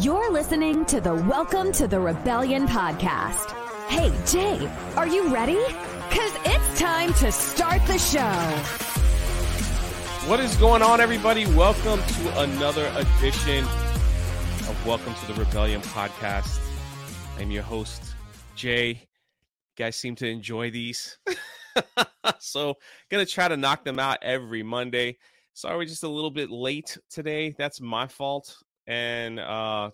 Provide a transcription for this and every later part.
You're listening to the Welcome to the Rebellion podcast. Hey, Jay, are you ready? Because it's time to start the show. What is going on, everybody? Welcome to another edition of Welcome to the Rebellion podcast. I'm your host, Jay. You guys seem to enjoy these. So going to try to knock them out every Monday. Sorry, we're just a little bit late today. That's my fault. And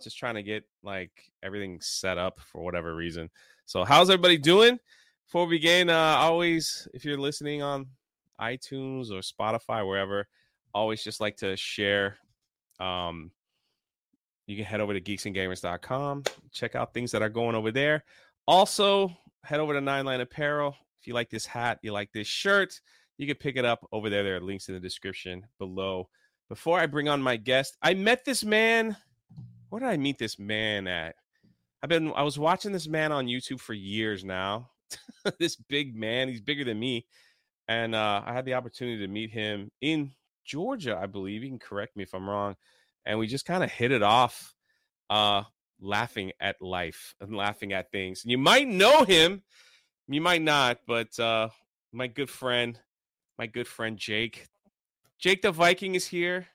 just trying to get like everything set up for whatever reason. So how's everybody doing? Before we begin, always, if you're listening on iTunes or Spotify, wherever, always just like to share. You can head over to geeksandgamers.com, check out things that are going over there. Also, head over to Nine Line Apparel. If you like this hat, you like this shirt, you can pick it up over there. There are links in the description below. Before I bring on my guest, I met this man. Where did I meet this man at? I was watching this man on YouTube for years now. This big man, he's bigger than me. And I had the opportunity to meet him in Georgia, I believe. You can correct me if I'm wrong. And we just kind of hit it off, laughing at life and laughing at things. And you might know him, you might not, but my good friend Jake the Viking is here.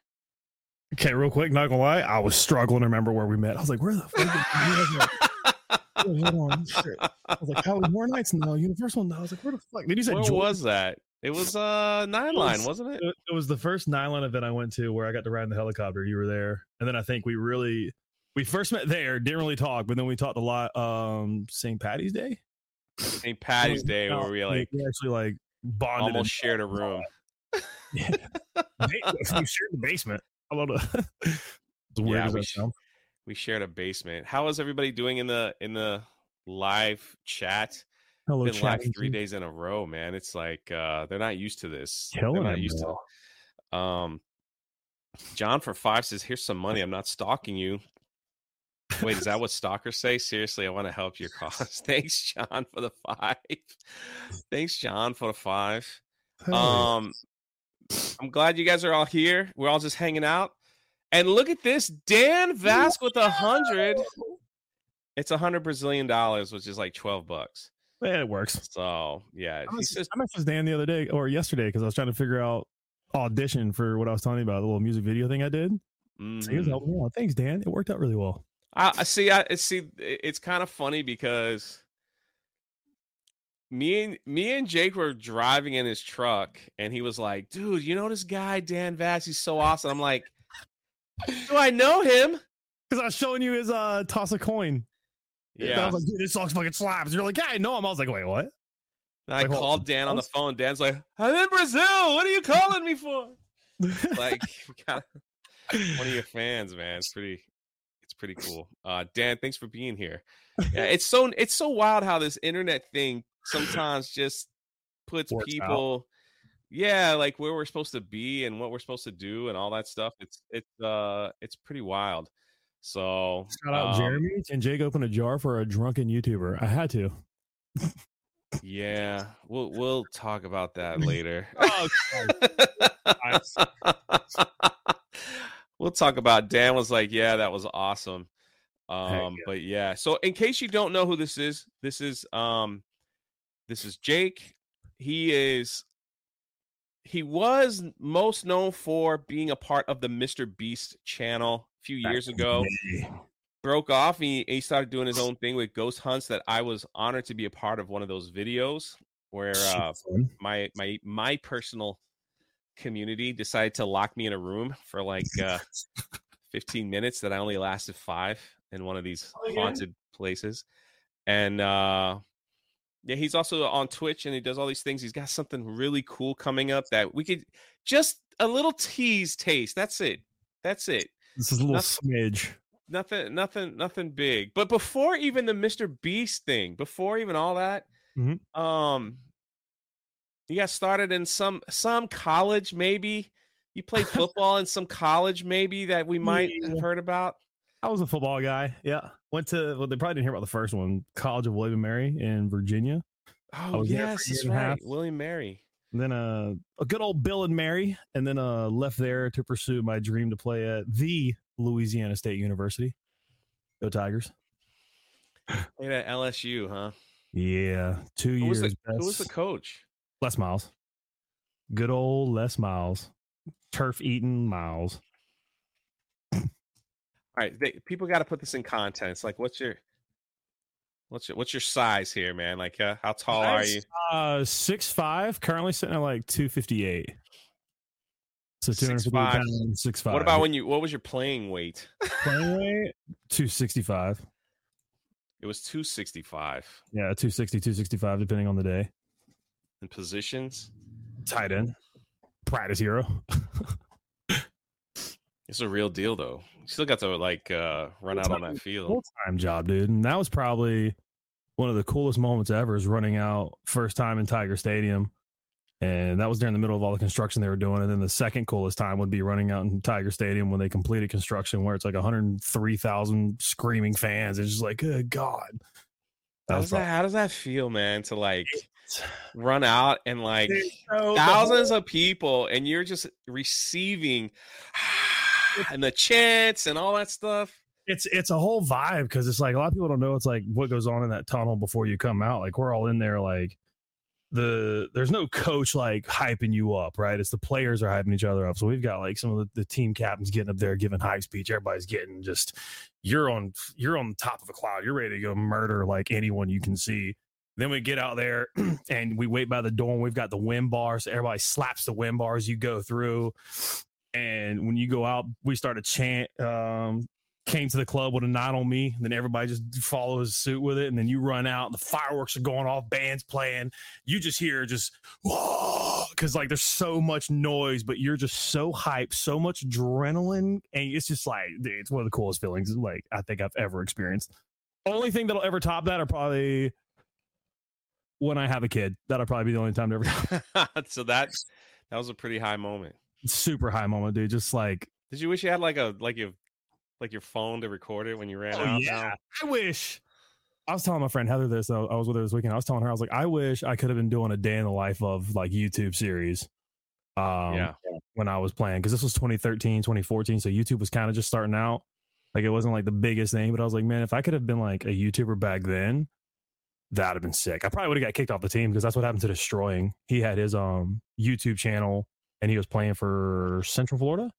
Okay, real quick, not gonna lie, I was struggling to remember where we met. I was like, where the fuck did hold on, shit. I was like, how was More Nights? No, Universal? No. I was like, where the fuck? Did you say where Jordan? Was that? It was Nine Line, wasn't it? It was the first Nine Line event I went to where I got to ride in the helicopter. You were there, and then I think we first met there. Didn't really talk, but then we talked a lot. St. Patty's Day. St. Patty's Day, where we like we actually like bonded, almost shared a room. Yeah. We shared the basement. I love it. Yeah, we shared a basement. How is everybody doing in the live chat? Hello, been live 3 days in a row, man. It's like they're not used to this. They're not used to. John for $5 says, "Here's some money. I'm not stalking you." Wait, is that what stalkers say? Seriously, I want to help your cause. Thanks, John, for the $5. Thanks, John, for the $5. I'm glad you guys are all here. We're all just hanging out. And look at this, Dan Vask with 100. It's $100 Brazilian dollars, which is like $12. Yeah, it works. So yeah, I messaged Dan the other day or yesterday because I was trying to figure out audition for what I was telling you about, the little music video thing I did. Mm-hmm. So he was helping me out. Thanks, Dan. It worked out really well. I see. It's kind of funny because me and Jake were driving in his truck, and he was like, "Dude, you know this guy Dan Vask? He's so awesome." I'm like, do I know him? Because I was showing you his toss a coin. Yeah. I was like, dude, this song fucking slaps. And you're like, yeah, I know him. I was like, wait, what? And I called Dan on the phone. Dan's like, I'm in Brazil. What are you calling me for? Like, one of your fans, man. It's pretty cool. Dan, thanks for being here. Yeah, it's so wild how this internet thing sometimes just puts people out. Yeah, like where we're supposed to be and what we're supposed to do and all that stuff. It's pretty wild. So shout out Jeremy and Jake open a jar for a drunken YouTuber. I had to. Yeah, we'll talk about that later. Oh, we'll talk about Dan was like, yeah, that was awesome. Yeah. But yeah, so in case you don't know who this is Jake. He was most known for being a part of the Mr. Beast channel a few years ago. Broke off. He started doing his own thing with ghost hunts that I was honored to be a part of one of those videos where my personal community decided to lock me in a room for like 15 minutes that I only lasted 5 in one of these haunted places. And yeah, he's also on Twitch and he does all these things. He's got something really cool coming up that we could just a little tease taste. That's it. This is a little smidge. Nothing big. But before even the Mr. Beast thing, before even all that, mm-hmm. You got started in some college, maybe. You played football in some college, maybe, that we might have heard about. I was a football guy. Yeah. Went to, well, they probably didn't hear about the first one, College of William Mary in Virginia. Oh, yes, that's right. William Mary. And then a good old Bill and Mary. And then left there to pursue my dream to play at the Louisiana State University. Go Tigers. Look at LSU, huh? Yeah, 2 years. Who was the coach? Les Miles. Good old Les Miles. Turf-eating Miles. All right, people got to put this in context. Like, what's your size here, man? Like, how tall are you? 6'5", currently sitting at like 258. So 258 pounds, 6'5". What about what was your playing weight? 265. It was 265. Yeah, 260, 265, depending on the day. And positions? Tight end. Pride is hero. It's a real deal, though. You still got to, like, run out on that field. Full-time job, dude. And that was probably one of the coolest moments ever, is running out first time in Tiger Stadium. And that was during the middle of all the construction they were doing. And then the second coolest time would be running out in Tiger Stadium when they completed construction, where it's like 103,000 screaming fans. It's just like, good God. How does that feel, man, to, like, run out and, like, thousands of people, and you're just receiving and the chants and all that stuff? It's a whole vibe, because it's like a lot of people don't know it's like what goes on in that tunnel before you come out. Like, we're all in there, like, there's no coach like hyping you up, right? It's the players are hyping each other up. So we've got like some of the team captains getting up there giving hype speech. Everybody's getting just you're on top of a cloud. You're ready to go murder like anyone you can see. Then we get out there and we wait by the door, and we've got the wind bars. So everybody slaps the wind bars. You go through, and when you go out, we start a chant. Came to the club with a knot on me, and then everybody just follows suit with it, and then you run out, the fireworks are going off, bands playing, you just hear just because like there's so much noise, but you're just so hyped, so much adrenaline, and it's just like, dude, it's one of the coolest feelings like I think I've ever experienced. Only thing that'll ever top that are probably when I have a kid. That'll probably be the only time to ever So that was a pretty high moment. Super high moment, dude. Just like, did you wish you had like your phone to record it when you ran out? Yeah, I wish. I was telling my friend Heather this. I was with her this weekend. I was telling her, I was like, I wish I could have been doing a day in the life of like YouTube series when I was playing. Because this was 2013, 2014. So YouTube was kind of just starting out. Like, it wasn't like the biggest thing. But I was like, man, if I could have been like a YouTuber back then, that would have been sick. I probably would have got kicked off the team, because that's what happened to Destroying. He had his YouTube channel, and he was playing for Central Florida.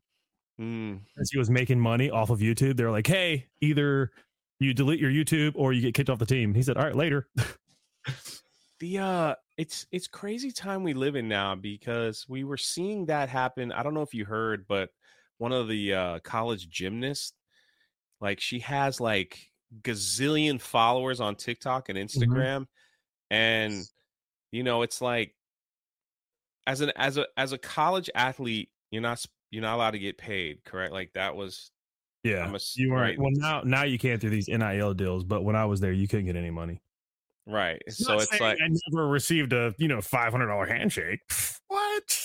Since he was making money off of YouTube, they're like, hey, either you delete your YouTube or you get kicked off the team. He said, all right, later. It's crazy time we live in now, because we were seeing that happen. I don't know if you heard, but one of the college gymnasts, like, she has like gazillion followers on TikTok and Instagram. Mm-hmm. And you know, it's like, as a college athlete, you're not allowed to get paid, correct? Like, that was, you weren't. Right? Well, now you can through these NIL deals, but when I was there, you couldn't get any money, right? So it's like, I never received a $500 handshake. What?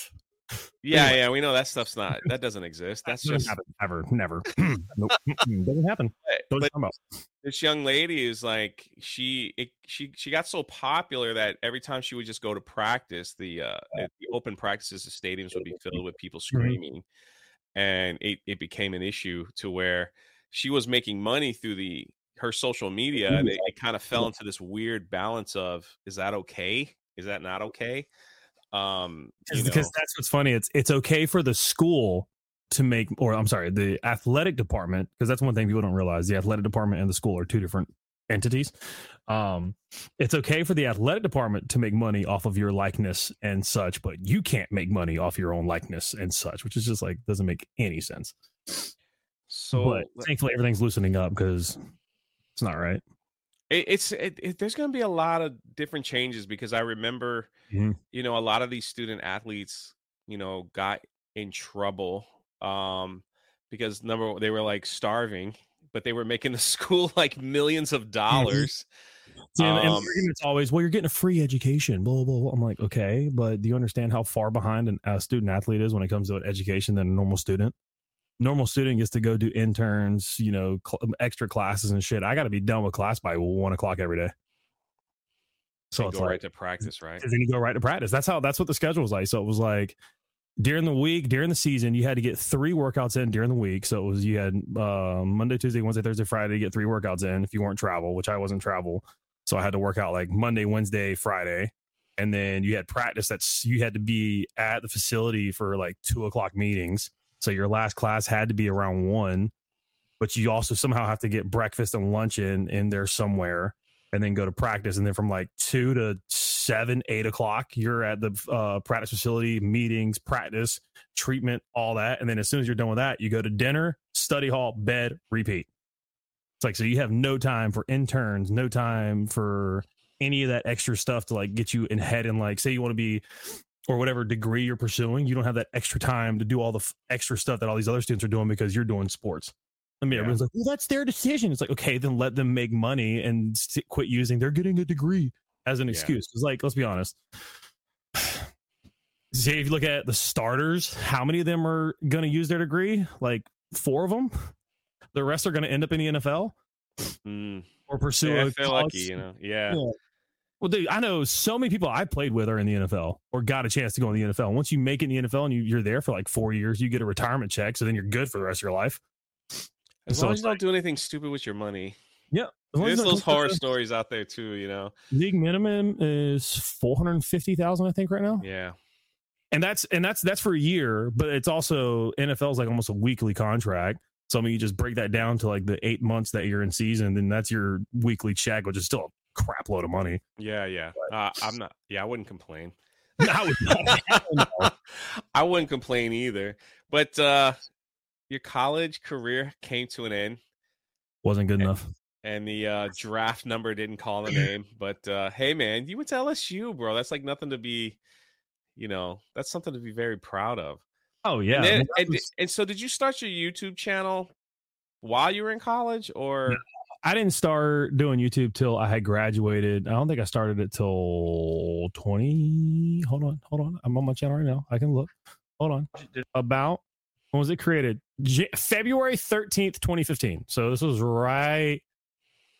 Yeah, anyway. Yeah, we know that stuff's not, that doesn't exist. That's just never. Nope. Doesn't happen. But this young lady is like, she got so popular that every time she would just go to practice, the open practices, the stadiums would be filled with people screaming, mm-hmm. and it became an issue to where she was making money through her social media, mm-hmm. and it kind of fell into this weird balance of, is that okay? Is that not okay? Because that's what's funny. It's okay for the school to make, or I'm sorry, the athletic department, because that's one thing people don't realize. The athletic department and the school are two different entities. It's okay for the athletic department to make money off of your likeness and such, but you can't make money off your own likeness and such, which is just like, doesn't make any sense. So, but thankfully everything's loosening up, because it's not right. There's going to be a lot of different changes, because I remember, mm-hmm. A lot of these student athletes, got in trouble because they were like starving, but they were making the school like millions of dollars. Mm-hmm. And it's always, well, you're getting a free education, blah, blah, blah. I'm like, okay, but do you understand how far behind a student athlete is when it comes to an education than a normal student? Normal student gets to go do interns, extra classes and shit. I got to be done with class by 1 o'clock every day. So it's go right to practice, right? Then you go right to practice. That's what the schedule was like. So it was like, during the week, during the season, you had to get 3 workouts in during the week. So it was, you had Monday, Tuesday, Wednesday, Thursday, Friday to get 3 workouts in if you weren't travel, which I wasn't travel. So I had to work out like Monday, Wednesday, Friday. And then you had practice that's, you had to be at the facility for like 2 o'clock meetings. So your last class had to be around 1, but you also somehow have to get breakfast and lunch in there somewhere and then go to practice. And then from like 2 to 7, 8 o'clock, you're at the practice facility, meetings, practice, treatment, all that. And then as soon as you're done with that, you go to dinner, study hall, bed, repeat. It's like, so you have no time for interns, no time for any of that extra stuff to like get you in head and like, say you want to be, or whatever degree you're pursuing, you don't have that extra time to do all the extra stuff that all these other students are doing because you're doing sports. I mean, everyone's like, well, that's their decision. It's like, okay, then let them make money and quit using, they're getting a degree as an excuse. It's like, let's be honest. See, if you look at the starters, how many of them are going to use their degree? Like 4 of them. The rest are going to end up in the NFL or pursue. Yeah, I feel lucky, you know? Yeah. Well, dude, I know so many people I played with are in the NFL or got a chance to go in the NFL. And once you make it in the NFL and you're there for like 4 years, you get a retirement check. So then you're good for the rest of your life. As long as you don't do anything stupid with your money. Yeah. There's those horror stories out there too, you know. League minimum is $450,000, I think, right now. Yeah. And that's for a year, but it's also NFL is like almost a weekly contract. So I mean, you just break that down to like the 8 months that you're in season, then that's your weekly check, which is still a crap load of money. Yeah, yeah. But, I wouldn't complain. I wouldn't complain either. But your college career came to an end. Wasn't good enough. And the draft number didn't call the name, but hey, man, you went to LSU, bro. That's like nothing to be, you know, that's something to be very proud of. Oh, yeah. And, then, and so did you start your YouTube channel while you were in college or? I didn't start doing YouTube till I had graduated. I don't think I started it till 20. Hold on. I'm on my channel right now. I can look. Hold on. About. When was it created? February 13th, 2015. So this was right.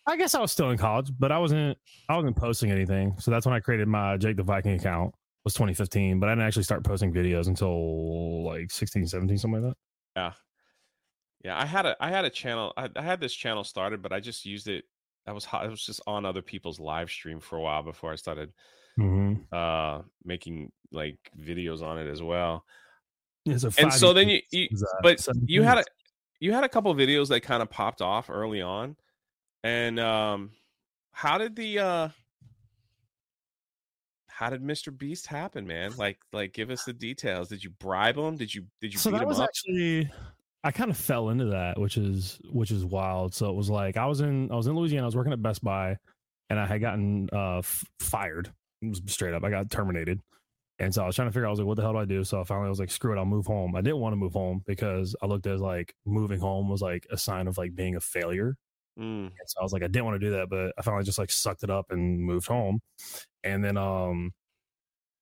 I guess I was still in college, but I wasn't posting anything. So that's when I created my Jake the Viking account. Was 2015, but I didn't actually start posting videos until like 16, 17, something like that. Yeah. Yeah. I had a channel. I had this channel started, but I just used it. I was just on other people's live stream for a while before I started making like videos on it as well. Yeah, so and so then you had a couple of videos that kind of popped off early on. And how did Mr. Beast happen, man? Like give us the details. Did you bribe him? Did you beat him up? So that was actually, I kind of fell into that, which is wild. So it was like I was in Louisiana, I was working at Best Buy, and I had gotten fired. It was straight up. I got terminated. And so I was trying to figure out, I was like, what the hell do I do? So I finally was like, screw it, I'll move home. I didn't want to move home because I looked at like moving home was like a sign of like being a failure. And so I was like, I didn't want to do that, but I finally just like sucked it up and moved home. And then while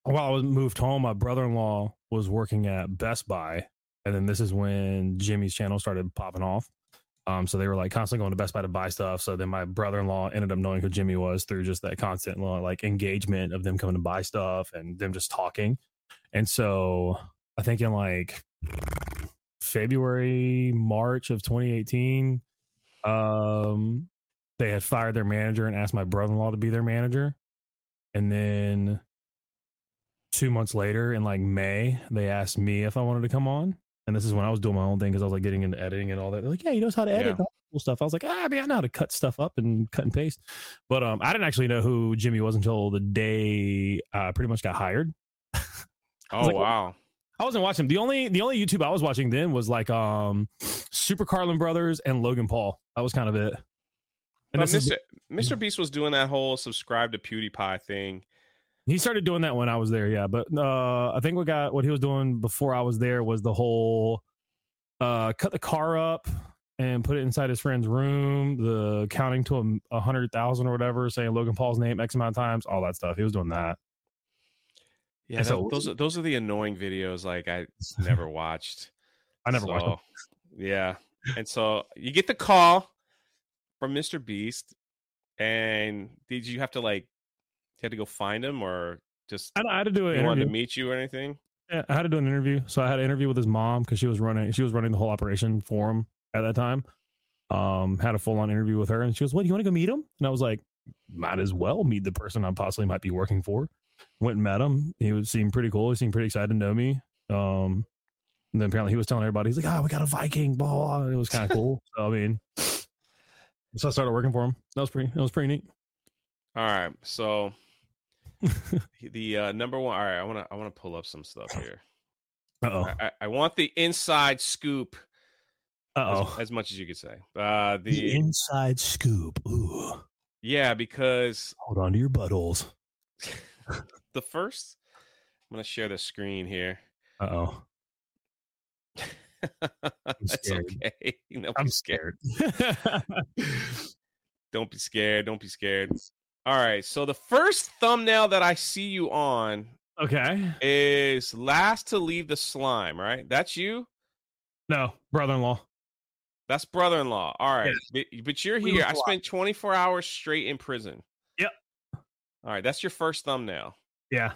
I was moved home, my brother-in-law was working at Best Buy. And then this is when Jimmy's channel started popping off. So they were like constantly going to Best Buy to buy stuff. So then my brother-in-law ended up knowing who Jimmy was through just that constant like engagement of them coming to buy stuff and them just talking. And so I think in like February, March of 2018, they had fired their manager and asked my brother-in-law to be their manager. And then 2 months later in like May, they asked me if I wanted to come on. And this is when I was doing my own thing because I was like getting into editing and all that. They're like, yeah, he knows how to edit all cool stuff. I was like, I know how to cut stuff up and cut and paste. But I didn't actually know who Jimmy was until the day I pretty much got hired. Oh, like, wow. I wasn't watching. The only YouTube I was watching then was like Super Carlin Brothers and Logan Paul. That was kind of it. And Mr. Beast was doing that whole subscribe to PewDiePie thing. He started doing that when I was there, yeah. But I think what he was doing before I was there was the whole cut the car up and put it inside his friend's room, the counting to 100,000 or whatever, saying Logan Paul's name X amount of times, all that stuff. He was doing that. Yeah, those are the annoying videos. Like I never watched. I never watched them. Yeah, and so you get the call from Mr. Beast, and did you have to like? You had to go find him or just I had to do it. He wanted to meet you or anything? I had to do an interview. So I had an interview with his mom because she was running the whole operation for him at that time. Had a full-on interview with her, and she goes, "What, do you want to go meet him?" And I was like, "Might as well meet the person I possibly might be working for." Went and met him. He seemed pretty cool. He seemed pretty excited to know me. And then apparently he was telling everybody, he's like, "Oh, we got a Viking ball." It was kind of cool. So, I mean, so I started working for him. That was pretty neat. All right, so the number one. All right, I want to pull up some stuff here. Uh-oh. I want the inside scoop. Uh-oh. As much as you could say. The inside scoop. Ooh. Yeah, because hold on to your buttholes. The first, I'm gonna share the screen here. Uh-oh. That's okay. No, I'm scared. Don't be scared. Don't be scared. All right. So the first thumbnail that I see you on, okay, is last to leave the slime. Right? That's you. No, brother-in-law. That's brother-in-law. All right, yes. But you're here. I spent 24 hours straight in prison. Yep. All right, that's your first thumbnail. Yeah.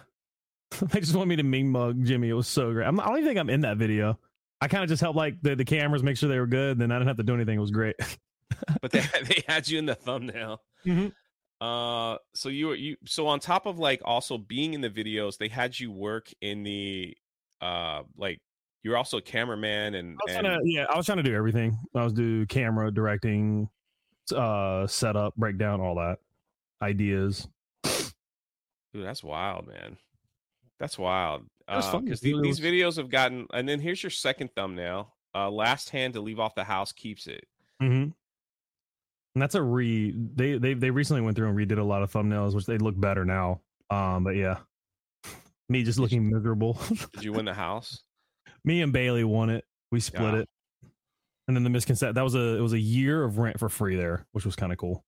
They just want me to mean mug Jimmy. It was so great. I don't even think I'm in that video. I kind of just helped like the cameras make sure they were good. Then I didn't have to do anything. It was great. But they had you in the thumbnail. Mm-hmm. So so on top of like also being in the videos, they had you work in the like. You were also a cameraman, I was trying to do everything. I was do camera, directing, setup, breakdown, all that, ideas. Dude, that's wild, man. That's wild. Because these videos have gotten, and then here's your second thumbnail. Last hand to leave off the house keeps it. Mm-hmm. And that's they recently went through and redid a lot of thumbnails, which they look better now. But yeah, me just looking miserable. Did you win the house? Me and Bailey won it. We split it. And then the misconception, it was a year of rent for free there, which was kind of cool.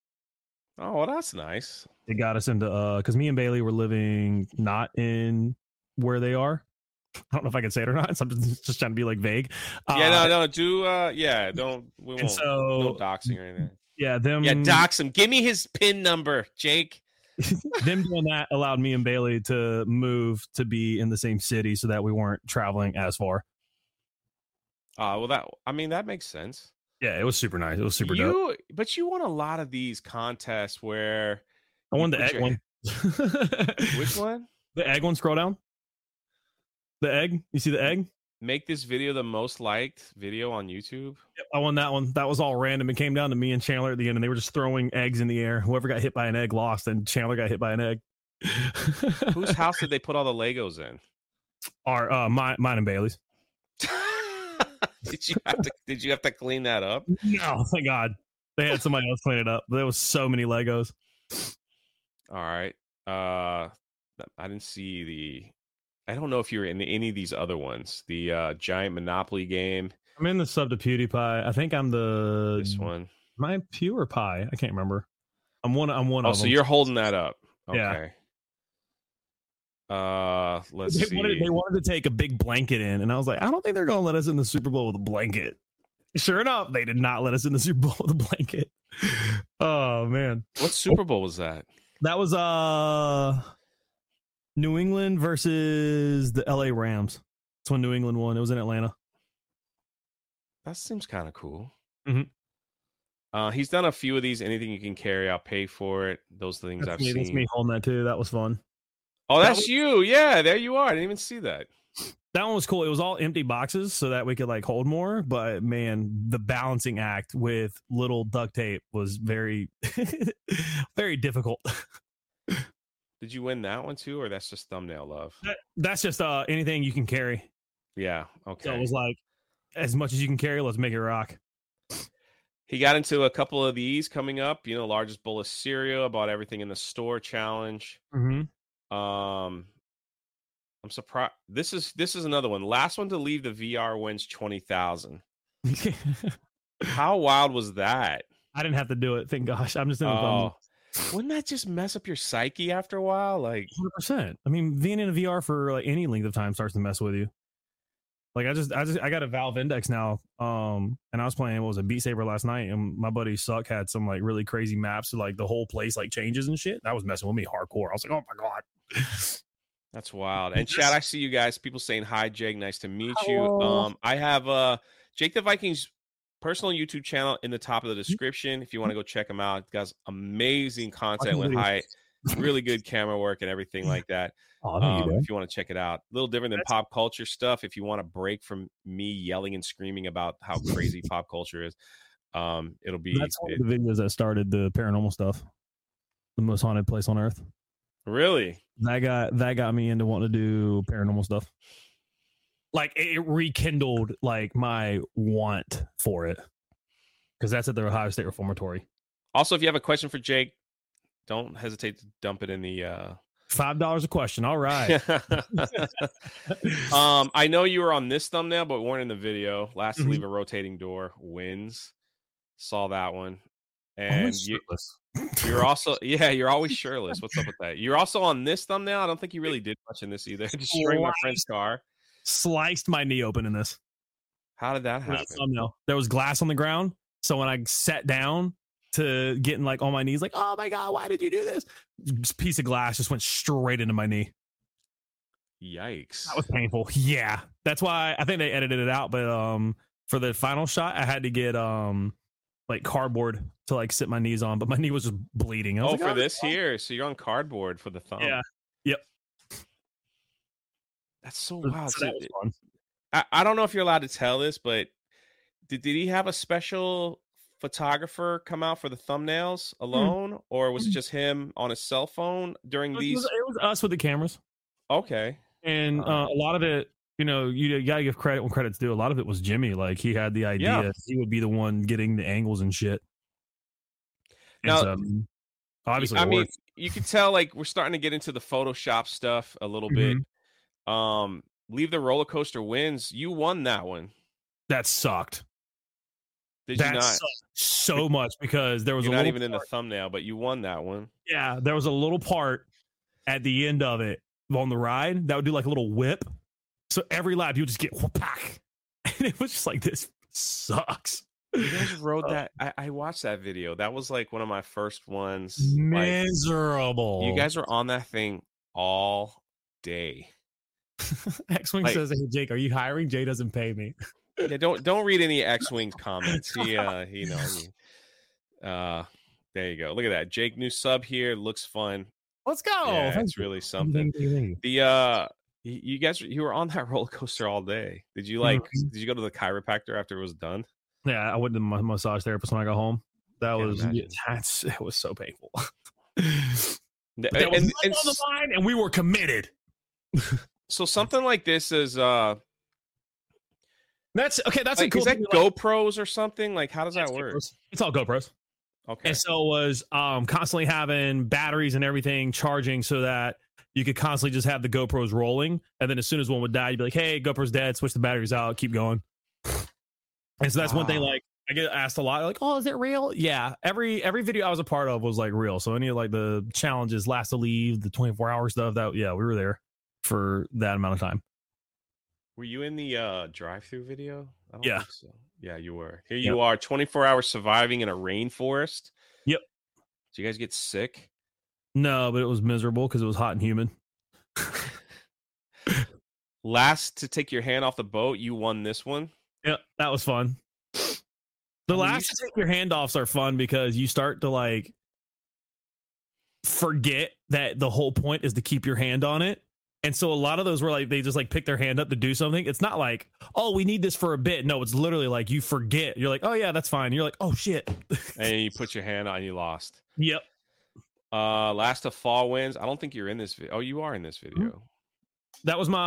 Oh, well, that's nice. It got us into, because me and Bailey were living not in where they are. I don't know if I can say it or not. So I'm just trying to be like vague. No doxing or anything. Yeah, them. Yeah, dox him. Give me his PIN number, Jake. Them doing that allowed me and Bailey to move to be in the same city so that we weren't traveling as far. That makes sense. Yeah, it was super nice. It was super dope. But you won a lot of these contests where I won the egg one. Which one? The egg one. Scroll down. The egg. You see the egg? Make this video the most liked video on YouTube. Yep, I won that one. That was all random. It came down to me and Chandler at the end, and they were just throwing eggs in the air. Whoever got hit by an egg lost, and Chandler got hit by an egg. Whose house did they put all the Legos in? Our mine and Bailey's. Did you have to clean that up? No, thank God. They had somebody else clean it up. There was so many Legos. All right. I didn't see the. I don't know if you're in any of these other ones. The giant Monopoly game. I'm in the sub to PewDiePie. I think I'm this one. My pure pie. I can't remember. I'm one of them. Oh, so you're holding that up. Okay. Yeah. Let's see. They wanted to take a big blanket in, and I was like, I don't think they're going to let us in the Super Bowl with a blanket. Sure enough, they did not let us in the Super Bowl with a blanket. Oh, man. What Super Bowl was that? That was New England versus the LA Rams. That's when New England won. It was in Atlanta. That seems kind of cool. Mm-hmm. He's done a few of these. Anything you can carry, I'll pay for it. Those things I've seen. That's me holding that too. That was fun. Oh, that's you. Yeah, there you are. I didn't even see that. That one was cool. It was all empty boxes so that we could like hold more. But man, the balancing act with little duct tape was very, very difficult. Did you win that one too, or that's just thumbnail love? That's just anything you can carry. Yeah, okay. So it was like, as much as you can carry, let's make it rock. He got into a couple of these coming up. You know, largest bowl of cereal, bought everything in the store challenge. Mm-hmm. I'm surprised. This is another one. Last one to leave the VR wins 20,000. How wild was that? I didn't have to do it. Thank gosh. I'm just in the thumbnail. Wouldn't that just mess up your psyche after a while? Like 100%. I mean, being in a VR for like any length of time starts to mess with you. Like I got a Valve Index now. And I was playing, Beat Saber last night, and my buddy Suck had some like really crazy maps. So, like the whole place like changes and shit. That was messing with me hardcore. I was like, oh my God. That's wild. And chat, I see you guys. People saying hi, Jake. Nice to meet you. I have Jake the Viking's personal YouTube channel in the top of the description if you want to go check him out. It has amazing content with high, really good camera work and everything like that. If you want to check it out, a little different than pop culture stuff. If you want a break from me yelling and screaming about how crazy pop culture is, it'll be the videos that started the paranormal stuff. The most haunted place on earth. Really? That got me into wanting to do paranormal stuff. Like it rekindled like my want for it. Because that's at the Ohio State Reformatory. Also, if you have a question for Jake, don't hesitate to dump it in the $5 a question. All right. I know you were on this thumbnail, but weren't in the video. Last to leave a rotating door wins. Saw that one. And you're also, yeah, you're always shirtless. What's up with that? You're also on this thumbnail. I don't think you really did much in this either. Just drink my friend's car. Sliced my knee open in this. How did that happen? There was glass on the ground. So when I sat down to getting like on my knees, like, oh my God, why did you do this? Just piece of glass just went straight into my knee. Yikes. That was painful. Yeah. That's why I think they edited it out. But for the final shot, I had to get like cardboard to like sit my knees on, but my knee was just bleeding. Here. So you're on cardboard for the thumb. Yeah. Yep. That's so wild. So that was fun. I don't know if you're allowed to tell this, but did he have a special photographer come out for the thumbnails alone, or was it just him on his cell phone during these? It was us with the cameras. Okay. And a lot of it, you know, you gotta give credit when credit's due. A lot of it was Jimmy. Like he had the idea. Yeah. He would be the one getting the angles and shit. Now, obviously, I mean, you could tell like we're starting to get into the Photoshop stuff a little bit. Leave the roller coaster wins. You won that one. That sucked. Sucked so much because there was you're a not even part in the thumbnail, but you won that one. Yeah, there was a little part at the end of it on the ride that would do like a little whip. So every lap you would just get whack, and it was just like this sucks. You guys rode that. I watched that video. That was like one of my first ones. Miserable. Like, you guys were on that thing all day. X-Wing says, "Hey Jake, are you hiring? Jay doesn't pay me." Yeah, don't read any X-Wing comments. He knows. There you go. Look at that. Jake, new sub here. Looks fun. Let's go. Yeah, it's really something. The you were on that roller coaster all day. Did you like? Did you go to the chiropractor after it was done? Yeah, I went to my massage therapist when I got home. It was so painful. And we were committed. So something like this is that's like, a cool. Is that GoPros or something? Like how does that work? It's all GoPros. Okay. And so it was constantly having batteries and everything charging so that you could constantly just have the GoPros rolling, and then as soon as one would die, you'd be like, "Hey, GoPro's dead. Switch the batteries out. Keep going." And so that's one thing. Like I get asked a lot, like, "Oh, is it real?" Yeah. Every video I was a part of was like real. So any of like the challenges, last to leave, the 24-hour stuff, we were there for that amount of time. Were you in the drive-through video? I don't think so. Yeah, you were. Here you are, 24-hour surviving in a rainforest. Yep. Did you guys get sick? No, but it was miserable because it was hot and humid. Last to take your hand off the boat, you won this one. Yeah, that was fun. The last to take your handoffs are fun because you start to like forget that the whole point is to keep your hand on it. And so a lot of those were like, they just like pick their hand up to do something. It's not like, oh, we need this for a bit. No, it's literally like you forget. You're like, oh yeah, that's fine. You're like, oh shit. And you put your hand on, you lost. Yep. Last to fall wins. I don't think you're in this video. Oh, you are in this video. That was that's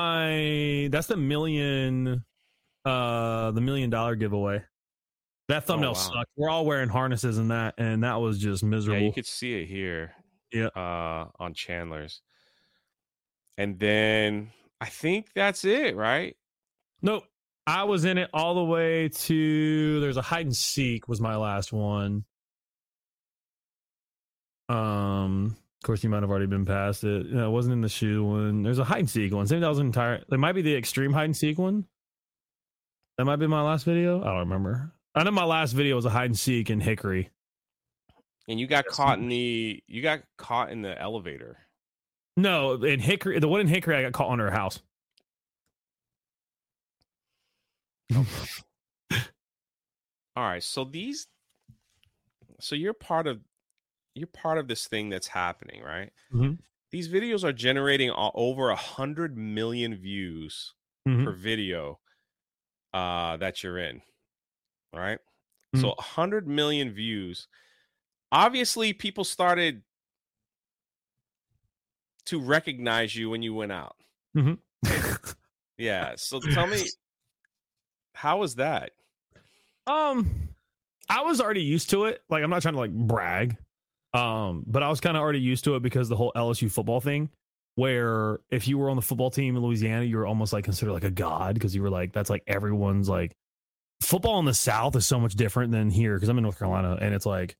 the $1 million giveaway. That thumbnail sucked. We're all wearing harnesses in that, and that was just miserable. Yeah, you could see it here. Yeah, on Chandler's. And then I think that's it, right? Nope. I was in it all the way to there's a hide and seek was my last one. Of course, you might have already been past it. No, I wasn't in the shoe one. There's a hide and seek one. Same that was an entire. It might be the extreme hide and seek one. That might be my last video. I don't remember. I know my last video was a hide and seek in Hickory. And you got caught in the elevator. No, in Hickory, the one in Hickory, I got caught under her house. All right, so these, so you're part of this thing that's happening, right? Mm-hmm. These videos are generating over 100 million views per video that you're in. All right, so 100 million views. Obviously, people started to recognize you when you went out. Mm-hmm. Yeah. So tell me, how was that? I was already used to it. Like, I'm not trying to like brag, but I was kind of already used to it because the whole LSU football thing, where if you were on the football team in Louisiana, you were almost like considered like a god because you were like, that's like everyone's like football in the South is so much different than here because I'm in North Carolina, and it's like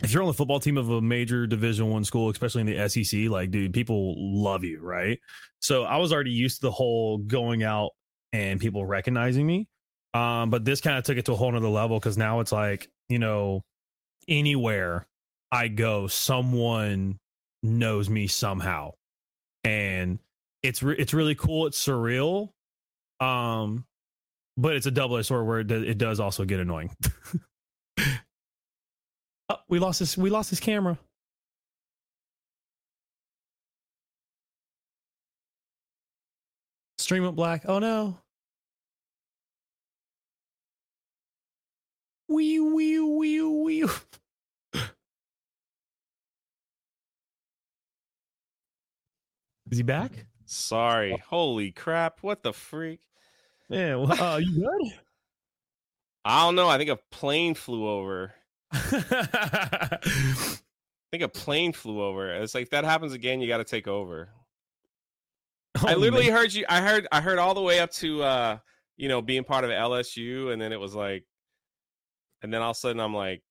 if you're on the football team of a major Division I school, especially in the SEC, like dude, people love you, right? So I was already used to the whole going out and people recognizing me. But this kind of took it to a whole nother level because now it's like, you know, anywhere I go, someone knows me somehow, and it's really cool. It's surreal, but it's a double-edged sword where it does also get annoying. Oh, we lost this camera. Stream went black. Oh no. Wee. Is he back? Sorry. Holy crap. What the freak? Yeah, well, you good? I don't know. I think a plane flew over. It's like, if that happens again, you got to take over. Oh, I literally heard you. I heard all the way up to, you know, being part of LSU. And then it was like, and then all of a sudden I'm like,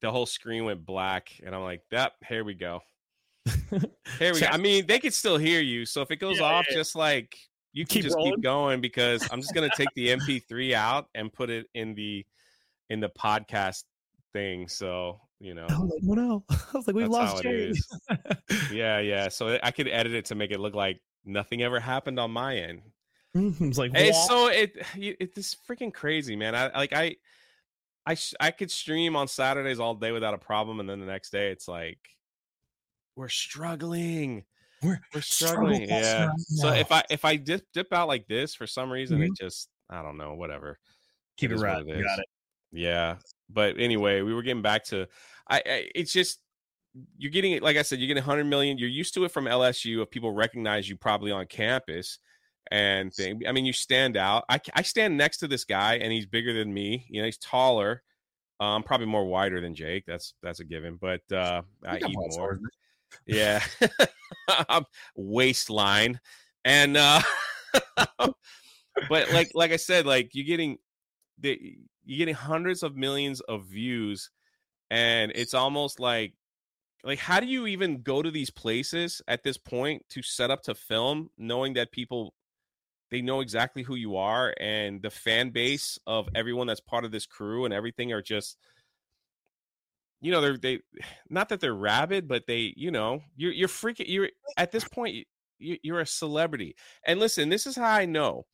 the whole screen went black. And I'm like, that, here we go. I mean, they could still hear you. So if it goes off, just like you can just keep going, because I'm just going to take the MP3 out and put it in the podcast thing. So, you know, I'm like, no, I was like, we lost Jay. Yeah. So I could edit it to make it look like nothing ever happened on my end. It's like, hey, so it's freaking crazy, man. I could stream on Saturdays all day without a problem, and then the next day it's like we're struggling. We're struggling. Yeah. Right, so if I dip out like this for some reason, it just, I don't know, whatever. Keep it right. Got it. Yeah. But anyway, we were getting back to it's just, you're getting it. Like I said, you get 100 million. You're used to it from LSU. If people recognize you probably on campus and thing, I mean, you stand out. I stand next to this guy and he's bigger than me. You know, he's taller, probably more wider than Jake. That's a given, but I eat more. Yeah. Waistline. And but like I said, like you're getting hundreds of millions of views, and it's almost like how do you even go to these places at this point to set up to film, knowing that people, they know exactly who you are, and the fan base of everyone that's part of this crew and everything are just, you know, they not that they're rabid, but they, you know, you're freaking, you're at this point, you're a celebrity. And listen, this is how I know.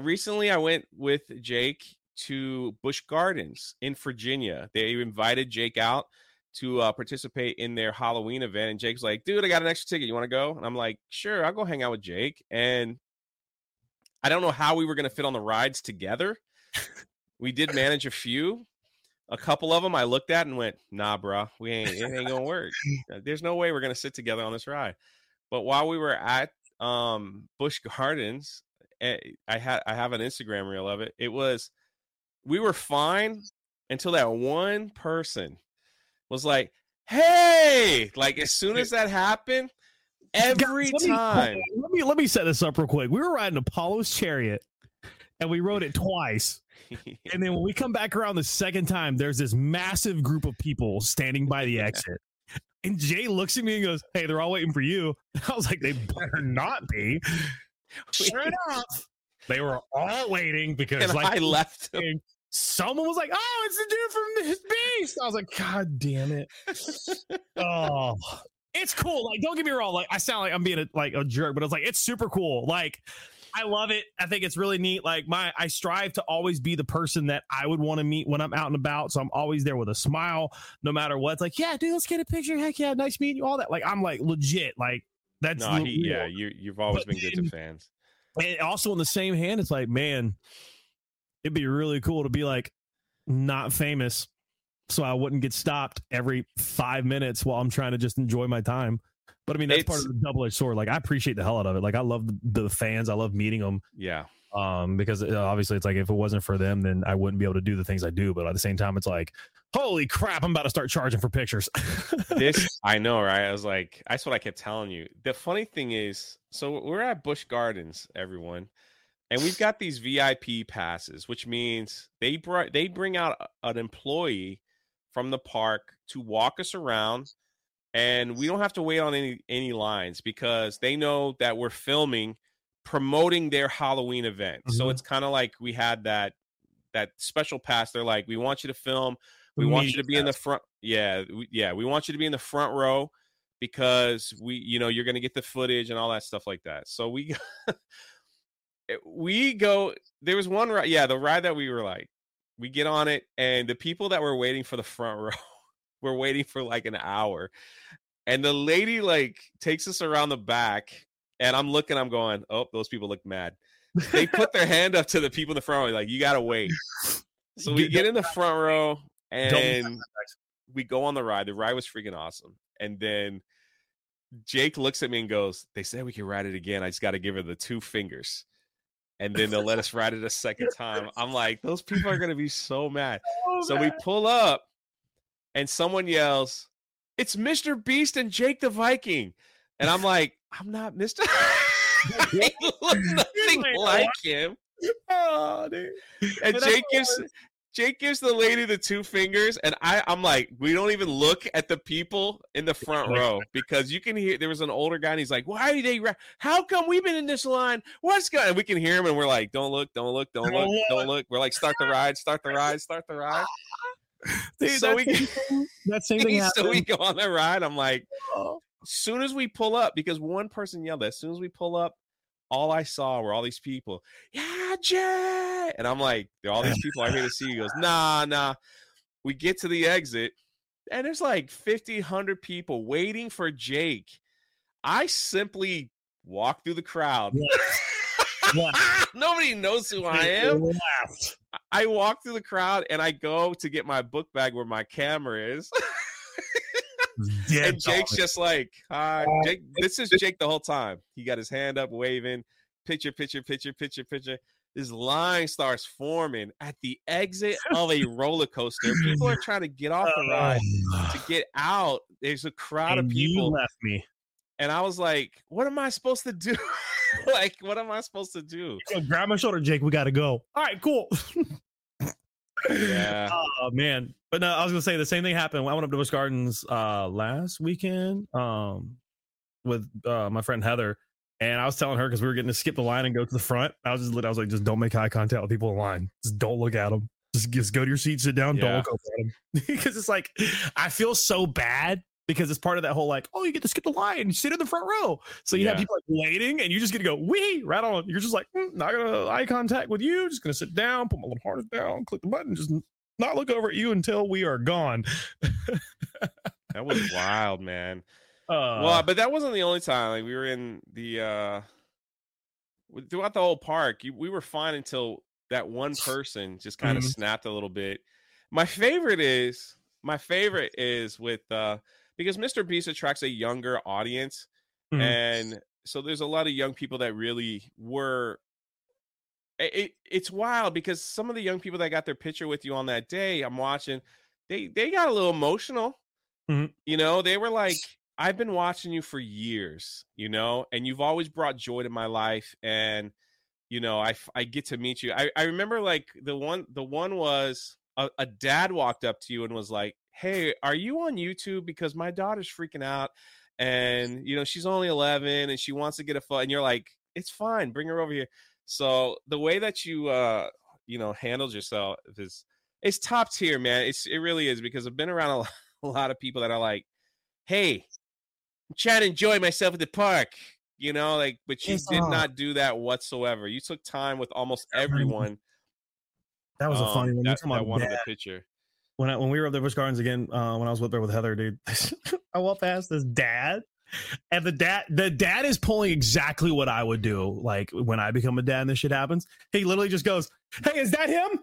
Recently I went with Jake to Busch Gardens in Virginia. They invited Jake out to participate in their Halloween event. And Jake's like, dude, I got an extra ticket. You want to go? And I'm like, sure, I'll go hang out with Jake. And I don't know how we were going to fit on the rides together. We did manage a couple of them. I looked at and went, nah, bro, it ain't going to work. There's no way we're going to sit together on this ride. But while we were at Busch Gardens, I have an Instagram reel of it. It was, we were fine until that one person was like, hey, like as soon as that happened, every time. Let me set this up real quick. We were riding Apollo's Chariot and we rode it twice. And then when we come back around the second time, there's this massive group of people standing by the exit. And Jay looks at me and goes, hey, they're all waiting for you. And I was like, they better not be. Sure enough, they were all waiting because and like I left him. Someone was like, oh, it's the dude from Mr. Beast. I was like, God damn it. Oh, it's cool. Like, don't get me wrong. Like, I sound like I'm being a jerk, but it's like, it's super cool. Like, I love it. I think it's really neat. Like, I strive to always be the person that I would want to meet when I'm out and about. So I'm always there with a smile, no matter what. It's like, yeah, dude, let's get a picture. Heck yeah, nice meeting you. All that. Like, I'm like legit. Like, that's yeah. You've always been good to fans. And also, on the same hand, it's like, man, it'd be really cool to be like not famous, so I wouldn't get stopped every 5 minutes while I'm trying to just enjoy my time. But I mean, that's part of the double-edged sword. Like, I appreciate the hell out of it. Like, I love the fans. I love meeting them. Yeah. Because obviously it's like, if it wasn't for them, then I wouldn't be able to do the things I do. But at the same time, it's like, holy crap, I'm about to start charging for pictures. This, I know, right? I was like, that's what I kept telling you. The funny thing is, so we're at Busch Gardens, everyone. And we've got these VIP passes, which means they bring out an employee from the park to walk us around. And we don't have to wait on any lines because they know that we're filming, promoting their Halloween event. Mm-hmm. So it's kind of like we had that special pass. They're like, we want you to film. We want you to be in the front. Yeah. We want you to be in the front row because you're going to get the footage and all that stuff like that. So we go, there was one ride. Yeah. The ride that we were like, we get on it and the people that were waiting for the front row were waiting for like an hour, and the lady like takes us around the back, and I'm going, oh, those people look mad. They put their hand up to the people in the front row, like, you gotta wait. So we get in the front row and we go on the ride. The ride was freaking awesome. And then Jake looks at me and goes, they said we can ride it again. I just got to give her the two fingers. And then they'll let us ride it a second time. I'm like, those people are going to be so mad. So we pull up and someone yells, it's Mr. Beast and Jake the Viking. And I'm like, I'm not Mr. I look nothing like him. Oh, dude. And Jake gives the lady the two fingers. And I'm like, we don't even look at the people in the front row, because you can hear, there was an older guy and he's like, why are they, how come we've been in this line? What's going on? And we can hear him and we're like, don't look. We're like, start the ride. Dude, we go on the ride. I'm like, as soon as we pull up, because one person yelled, as soon as we pull up, all I saw were all these people. Yeah, Jay. And I'm like, all these people are here to see you. He goes, nah. We get to the exit, and there's like 100 people waiting for Jake. I simply walk through the crowd. Yeah. Nobody knows who I am. I walk through the crowd and I go to get my book bag where my camera is. And Jake's just like, hi, Jake. This is Jake the whole time. He got his hand up waving, picture. This line starts forming at the exit of a roller coaster. People are trying to get off the ride to get out. There's a crowd of people. You left me. And I was like, what am I supposed to do? Like, what am I supposed to do? Grab my shoulder, Jake. We got to go. All right, cool. Yeah. Oh, man. But no, I was going to say the same thing happened when I went up to Busch Gardens last weekend with my friend Heather. And I was telling her, because we were getting to skip the line and go to the front. I was like, just don't make eye contact with people in line. Just don't look at them. Just go to your seat, sit down, Don't look at them. Because it's like, I feel so bad. Because it's part of that whole like, oh, you get to skip the line and sit in the front row. So you have people like waiting, and you just get to go, wee, right on. You're just like, not going to eye contact with you. Just going to sit down, put my little heart down, click the button, just not look over at you until we are gone. That was wild, man. Well, but that wasn't the only time. Like, we were in the, throughout the whole park, we were fine until that one person just kind of snapped a little bit. My favorite is with, because Mr. Beast attracts a younger audience. Mm-hmm. And so there's a lot of young people that really were. It's wild because some of the young people that got their picture with you on that day, I'm watching, they got a little emotional. Mm-hmm. You know, they were like, I've been watching you for years, you know, and you've always brought joy to my life. And, you know, I get to meet you. I remember like the one was a dad walked up to you and was like, hey, are you on YouTube? Because my daughter's freaking out and, you know, she's only 11 and she wants to get a phone. And you're like, it's fine. Bring her over here. So the way that you, you know, handled yourself is top tier, man. It really is, because I've been around a lot of people that are like, hey, trying to enjoy myself at the park, you know, like, but you did not do that whatsoever. You took time with almost everyone. That was a funny one. That's my one of the picture. When we were up at Busch Gardens again, when I was there with Heather, dude, I walked past this dad, and the dad is pulling exactly what I would do. Like when I become a dad and this shit happens, he literally just goes, "Hey, is that him?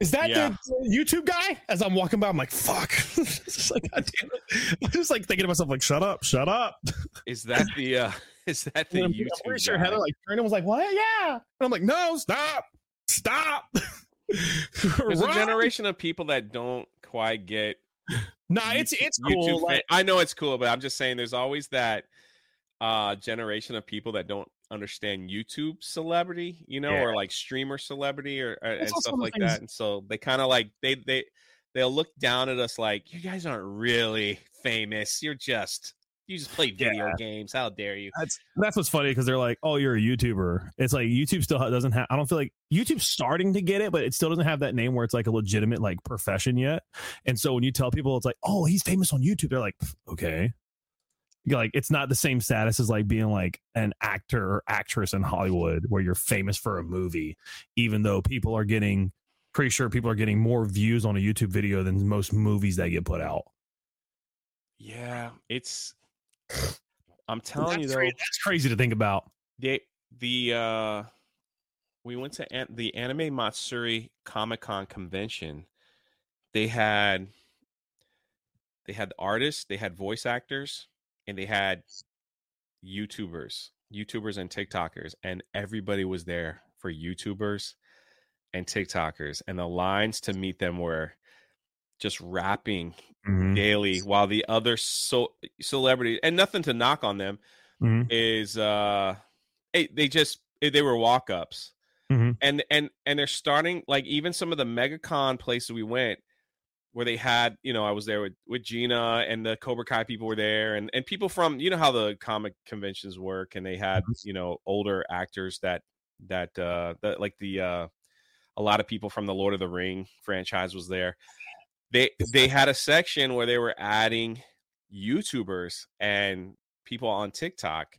Is that the YouTube guy?" As I'm walking by, I'm like, "Fuck!" It's like, God damn it. I'm just like thinking to myself, like, "Shut up." Is that the YouTube? I'm pretty sure Heather like turned and was like, "What? Yeah," and I'm like, "No, stop." There's a generation of people that don't quite get. Nah, it's cool. Like, I know it's cool, but I'm just saying there's always that generation of people that don't understand YouTube celebrity, you know, or like streamer celebrity or and stuff like that. And so they kind of like they'll look down at us like, you guys aren't really famous. You just play video games. How dare you? That's what's funny, because they're like, oh, you're a YouTuber. It's like YouTube still doesn't have, I don't feel like YouTube's starting to get it, but it still doesn't have that name where it's like a legitimate like profession yet. And so when you tell people it's like, oh, he's famous on YouTube, they're like, okay. You're like, it's not the same status as like being like an actor or actress in Hollywood where you're famous for a movie, even though people are getting more views on a YouTube video than most movies that get put out. Yeah, it's... I'm telling you though, that's crazy to think about. We went to the Anime Matsuri Comic-Con convention. They had artists, they had voice actors, and they had YouTubers and TikTokers, and everybody was there for YouTubers and TikTokers, and the lines to meet them were just rapping daily, while the other celebrities, and nothing to knock on them, is they were walk-ups, and they're starting, like, even some of the MegaCon places we went where they had, you know, I was there with Gina, and the Cobra Kai people were there, and people from, you know how the comic conventions work, and they had, you know, older actors that a lot of people from the Lord of the Ring franchise was there. They had a section where they were adding YouTubers and people on TikTok,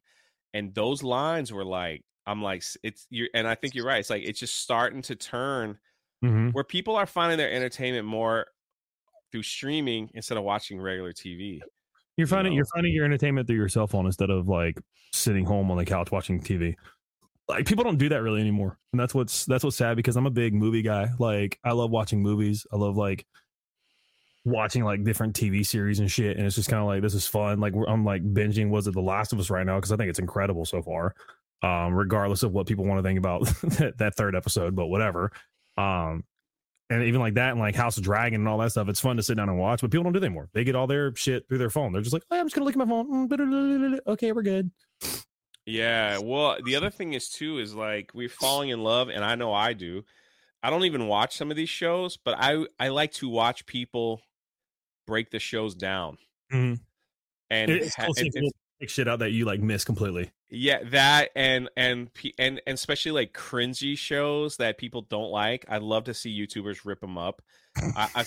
and those lines were like, I'm like, it's you, and I think you're right. It's like, it's just starting to turn where people are finding their entertainment more through streaming instead of watching regular TV. You're finding your entertainment through your cell phone instead of like sitting home on the couch watching TV. Like, people don't do that really anymore, and that's what's sad, because I'm a big movie guy. Like, I love watching movies. I love like watching like different TV series and shit, and it's just kind of like, this is fun. Like, I'm like binging The Last of Us right now, because I think it's incredible so far, regardless of what people want to think about that third episode, but whatever. And even like that, and like House of Dragon and all that stuff, it's fun to sit down and watch, but people don't do that anymore. They get all their shit through their phone. They're just like, oh, I'm just gonna look at my phone, okay, we're good. Yeah, well, the other thing is too is like, we're falling in love, and I know I do. I don't even watch some of these shows, but I like to watch people break the shows down, and it's pick shit out that you like miss completely. Yeah, that and especially like cringy shows that people don't like. I love to see YouTubers rip them up.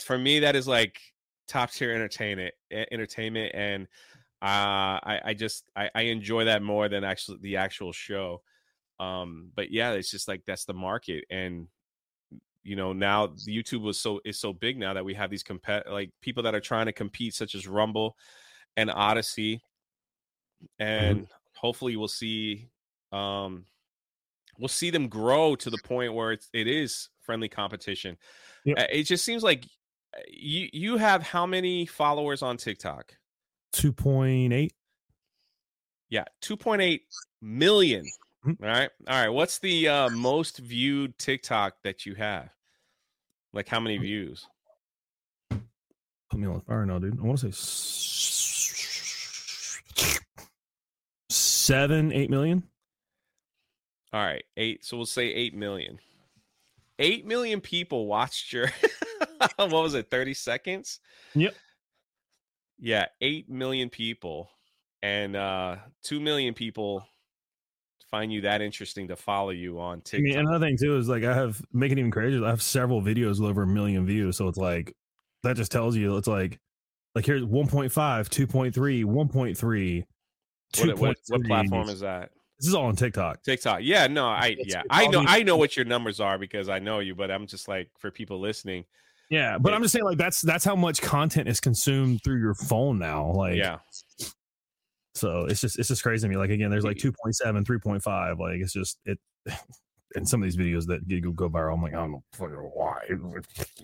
For me, that is like top tier entertainment, and I enjoy that more than actually the actual show. But yeah, it's just like, that's the market, and you know, now YouTube is so big now that we have these people that are trying to compete, such as Rumble and Odyssey, and hopefully we'll see them grow to the point where it is friendly competition. Yep. It just seems like you have how many followers on TikTok? 2.8. Yeah, 2.8 million. All right. What's the most viewed TikTok that you have? Like, how many views? Put me on fire now, dude. I want to say 7-8 million. All right, 8. So we'll say 8 million. 8 million people watched your what was it, 30 seconds? Yep. Yeah, 8 million people, and 2 million people find you that interesting to follow you on TikTok. I mean, another thing too is like, I have, making it even crazier, I have several videos with over 1 million views, so it's like, that just tells you, it's like here's 1.5, 2.3, 1.3, What platform is that? This is all on TikTok. TikTok. Yeah, no, I know what your numbers are because I know you, but I'm just like, for people listening. Yeah, but I'm just saying, like, that's how much content is consumed through your phone now. Like, yeah. So it's just crazy to me. Like, again, there's like 2.7, 3.5. Like, it's just it. And some of these videos that go viral, I'm like, I don't know why.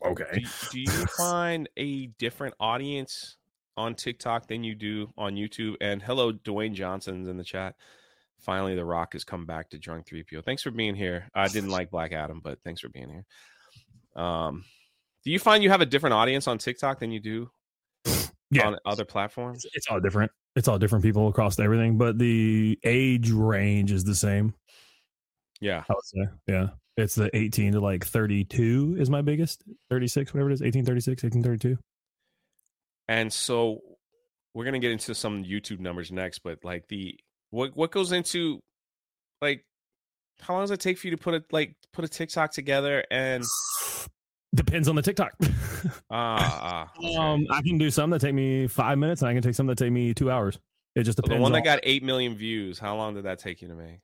Okay. Do you find a different audience on TikTok than you do on YouTube? And hello, Dwayne Johnson's in the chat. Finally, The Rock has come back to Drunk 3PO. Thanks for being here. I didn't like Black Adam, but thanks for being here. Do you find you have a different audience on TikTok than you do on other platforms? It's all different. It's all different people across everything, but the age range is the same. Yeah. I would say. Yeah. It's the 18 to like 32 is my biggest. 36, whatever it is. 1836, 1832. And so we're going to get into some YouTube numbers next, but like what goes into like, how long does it take for you to put a TikTok together? And depends on the TikTok. I can do some that take me 5 minutes, and I can take some that take me 2 hours. It just depends. So the one that got 8 million views, how long did that take you to make?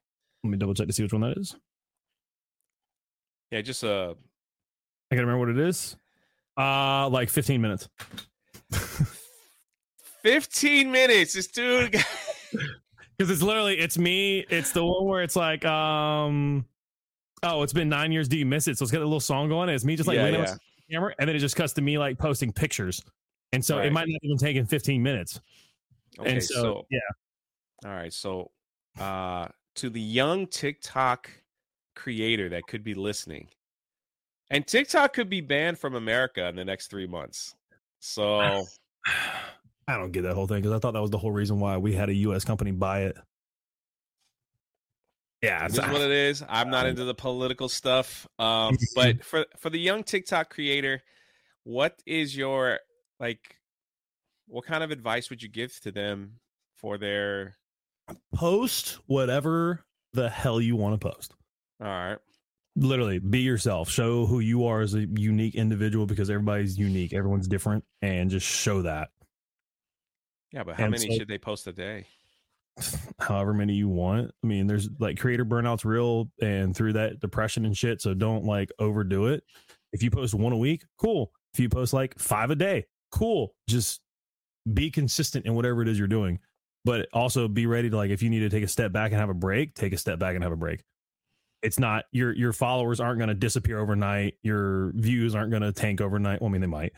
Let me double check to see which one that is. Yeah, just I gotta remember what it is. Like 15 minutes. 15 minutes, this dude. Because it's the one where it's like, it's been 9 years. Do you miss it? So it's got a little song going. It's me just like leaning on the camera, and then it just cuts to me like posting pictures, and so it might not even take in 15 minutes. Okay, and so yeah. All right, so to the young TikTok creator that could be listening, and TikTok could be banned from America in the next 3 months. So I don't get that whole thing, because I thought that was the whole reason why we had a U.S. company buy it. Yeah, that's what it is. I'm not into the political stuff, but for the young TikTok creator, what is your what kind of advice would you give to them for their? Post whatever the hell you want to post. All right. Literally, be yourself. Show who you are as a unique individual, because everybody's unique. Everyone's different, and just show that. Yeah, but how many should they post a day? However many you want. I mean, there's like creator burnout's real, and through that, depression and shit. So don't overdo it. If you post one a week, cool. If you post 5 a day, cool. Just be consistent in whatever it is you're doing. But also be ready to if you need to take a step back and have a break, take a step back and have a break. It's not your followers aren't going to disappear overnight. Your views aren't going to tank overnight. Well, I mean, they might,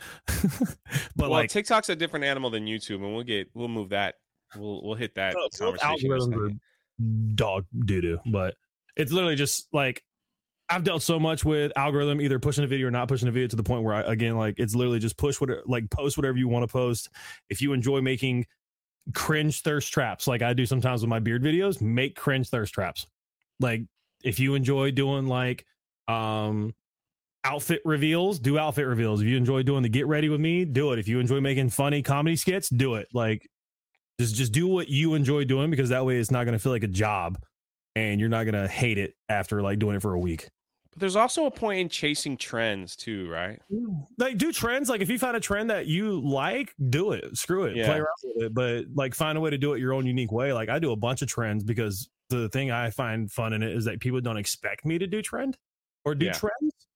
but TikTok's a different animal than YouTube, and we'll move that. We'll hit that conversation. Dog doo-doo. But it's literally just I've dealt so much with algorithm, either pushing a video or not pushing a video, to the point where it's literally just push whatever, post whatever you want to post. If you enjoy making cringe thirst traps like I do sometimes with my beard videos, make cringe thirst traps. If you enjoy doing outfit reveals, do outfit reveals. If you enjoy doing the get ready with me, do it. If you enjoy making funny comedy skits, do it. Just do what you enjoy doing, because that way it's not going to feel like a job, and you're not going to hate it after doing it for a week. There's also a point in chasing trends too, right? Do trends. If you find a trend that you like, do it. Screw it. Yeah. Play around with it. But find a way to do it your own unique way. I do a bunch of trends, because the thing I find fun in it is that people don't expect me to do trend or do trends.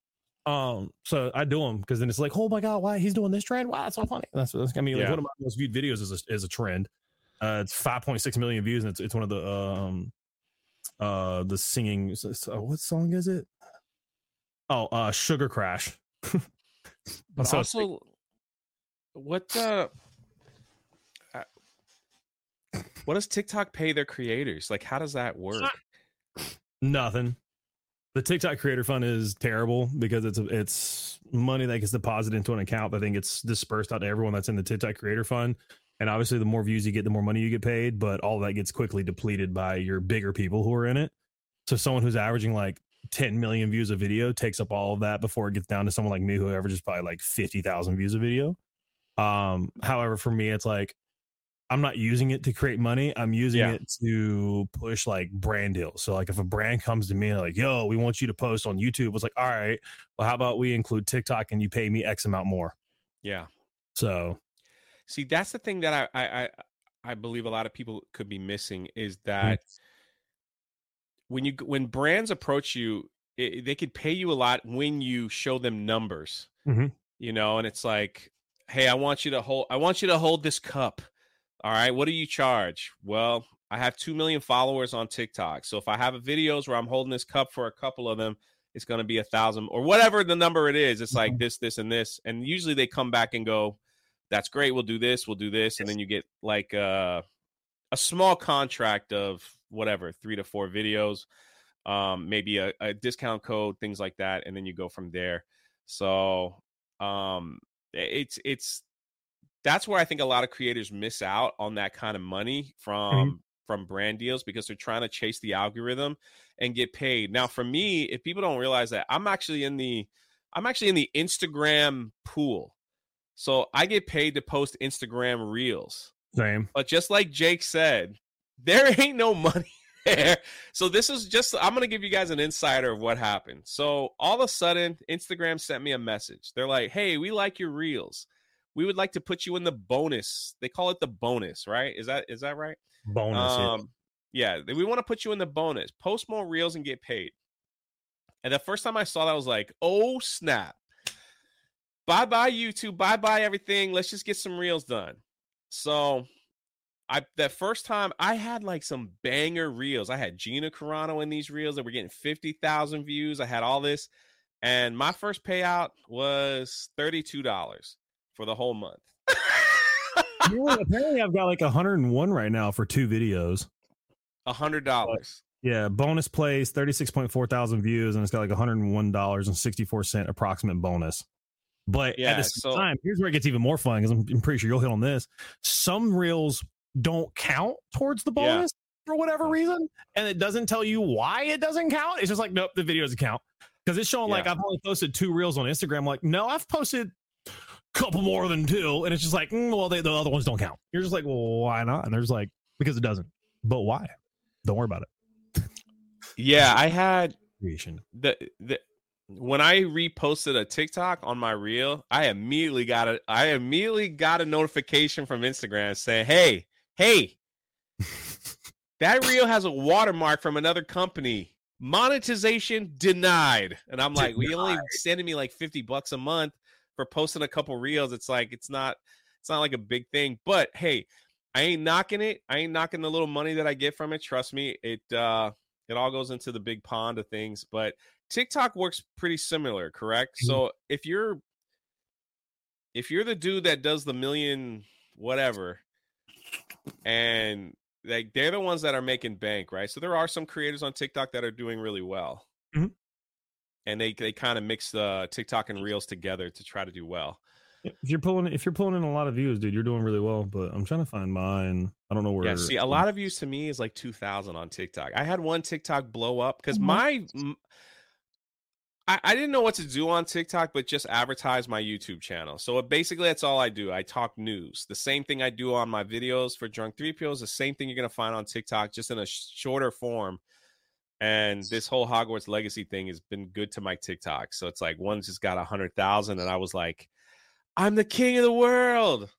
So I do them, because then it's oh my God, why he's doing this trend? Wow, that's so funny. That's gonna be one of my most viewed videos is a trend. It's 5.6 million views, and it's one of the singing. What song is it? Oh, Sugar Crash. But so also, what does TikTok pay their creators? How does that work? Nothing. The TikTok creator fund is terrible, because it's money that gets deposited into an account that I think it's dispersed out to everyone that's in the TikTok creator fund. And obviously, the more views you get, the more money you get paid. But all that gets quickly depleted by your bigger people who are in it. So someone who's averaging 10 million views a video takes up all of that before it gets down to someone like me, whoever just probably 50,000 views a video. However, for me, it's I'm not using it to create money. I'm using it to push brand deals. So if a brand comes to me and yo, we want you to post on YouTube, it's all right, well, how about we include TikTok and you pay me X amount more? Yeah. So see, that's the thing that I I believe a lot of people could be missing is that when brands approach you, they could pay you a lot when you show them numbers, you know, and it's like, hey, I want you to hold this cup. All right. What do you charge? Well, I have 2 million followers on TikTok. So if I have videos where I'm holding this cup for a couple of them, it's going to be 1,000 or whatever the number it is. It's like this, and this. And usually they come back and go, that's great. We'll do this. And then you get like a small contract of whatever, 3 to 4 videos, maybe a discount code, things like that. And then you go from there. So that's where I think a lot of creators miss out on that kind of money from brand deals, because they're trying to chase the algorithm and get paid. Now, for me, if people don't realize that, I'm actually in the Instagram pool. So I get paid to post Instagram reels. Same. But just like Jake said, there ain't no money there. So this is just, I'm going to give you guys an insider of what happened. So all of a sudden, Instagram sent me a message. They're like, hey, we like your reels. We would like to put you in the bonus. They call it the bonus, right? Is that right? Bonus. Yeah, we want to put you in the bonus. Post more reels and get paid. And the first time I saw that, I was like, oh, snap. Bye-bye, YouTube. Bye-bye, everything. Let's just get some reels done. So that first time, I had like some banger reels. I had Gina Carano in these reels that were getting 50,000 views. I had all this. And my first payout was $32. For the whole month. Yeah, apparently I've got like 101 right now for 2 videos. $100. Yeah, bonus plays, 36,400 views, and it's got like $101.64 approximate bonus. But yeah, at the same time, here's where it gets even more fun, because I'm pretty sure you'll hit on this. Some reels don't count towards the bonus for whatever reason, and it doesn't tell you why it doesn't count. It's just like, nope, the video doesn't count. Because it's showing like I've only posted 2 reels on Instagram. I'm like, no, I've posted couple more than 2, and it's just like, well, the other ones don't count. You're just like, well, why not? And there's like, because it doesn't. But why? Don't worry about it. Yeah, I had when I reposted a TikTok on my reel, I immediately got a notification from Instagram saying, hey, that reel has a watermark from another company. Monetization denied. And I'm like, we only sending me like $50 a month for posting a couple reels. It's like, it's not like a big thing, but hey, I ain't knocking it. I ain't knocking the little money that I get from it. Trust me. It all goes into the big pond of things, but TikTok works pretty similar, correct? Mm-hmm. So if you're the dude that does the million, whatever, and like, they're the ones that are making bank, right? So there are some creators on TikTok that are doing really well. Mm-hmm. And they kind of mix the TikTok and reels together to try to do well. If you're pulling in a lot of views, dude, you're doing really well. But I'm trying to find mine. I don't know where. Yeah, see, a lot of views to me is like 2,000 on TikTok. I had one TikTok blow up because I didn't know what to do on TikTok, but just advertise my YouTube channel. So basically, that's all I do. I talk news. The same thing I do on my videos for Drunk 3PO is the same thing you're gonna find on TikTok, just in a shorter form. And this whole Hogwarts Legacy thing has been good to my TikTok. So it's like one just got 100,000, and I was like, I'm the king of the world.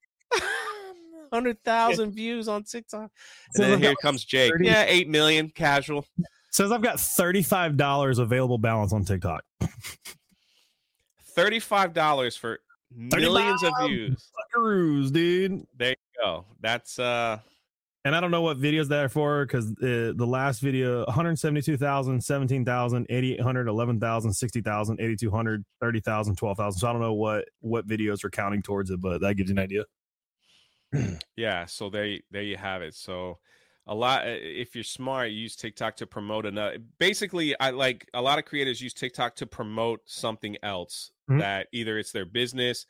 100,000 views on TikTok. And then here comes Jake. 30. Yeah, 8 million casual. Says I've got $35 available balance on TikTok. $35 for millions of views. Buckaroos, dude. There you go. That's And I don't know what videos that are for, because the last video, 172,000, 17,000, 8,800, 11,000, 60,000, 8,200, 30,000, 12,000. So I don't know what videos are counting towards it, but that gives you an idea. Yeah, so there you have it. So a lot, if you're smart, you use TikTok to promote another. Basically, I like a lot of creators use TikTok to promote something else that either it's their business,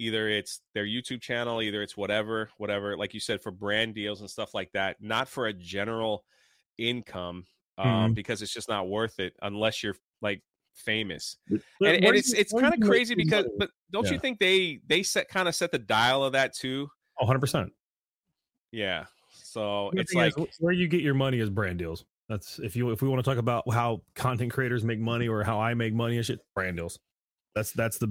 either it's their YouTube channel, either it's whatever, like you said, for brand deals and stuff like that, not for a general income, because it's just not worth it unless you're like famous. And it's kind of crazy because, but don't you think they set the dial of that too? 100%. Yeah. So it's like where you get your money is brand deals. That's if we want to talk about how content creators make money or how I make money and shit, brand deals. That's the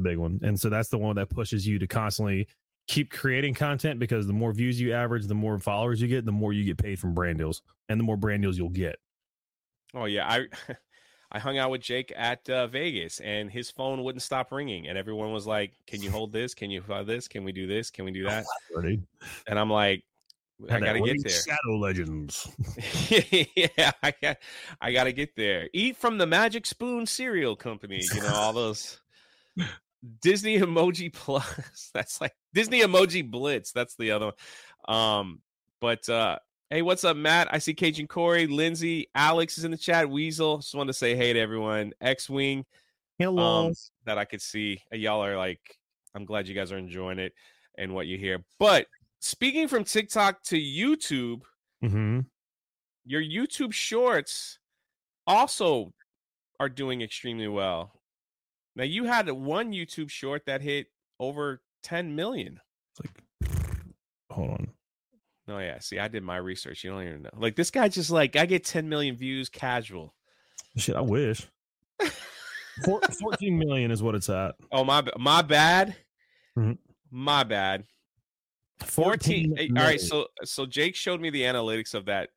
big one. And so that's the one that pushes you to constantly keep creating content, because the more views you average, the more followers you get, the more you get paid from brand deals, and the more brand deals you'll get. Oh yeah, I hung out with Jake at Vegas, and his phone wouldn't stop ringing, and everyone was like, "Can you hold this? Can you fly this? Can we do this? Can we do that?" And I'm like, I gotta get there. Shadow Legends. Yeah, I gotta get there. Eat from the Magic Spoon Cereal Company. You know, all those Disney Emoji Plus. That's like Disney Emoji Blitz. That's the other one. Hey, what's up, Matt? I see Cajun Corey, Lindsay, Alex is in the chat. Weasel, just wanted to say hey to everyone. X-Wing. Hello. That I could see. Y'all are like, I'm glad you guys are enjoying it and what you hear. But speaking from TikTok to YouTube, your YouTube shorts also are doing extremely well. Now, you had one YouTube short that hit over 10 million. It's like, hold on. Oh, yeah. See, I did my research. You don't even know. Like, this guy just like, I get 10 million views casual. Shit, I wish. 14 million is what it's at. Oh, my bad. Mm-hmm. My bad. 14 All right, so Jake showed me the analytics of that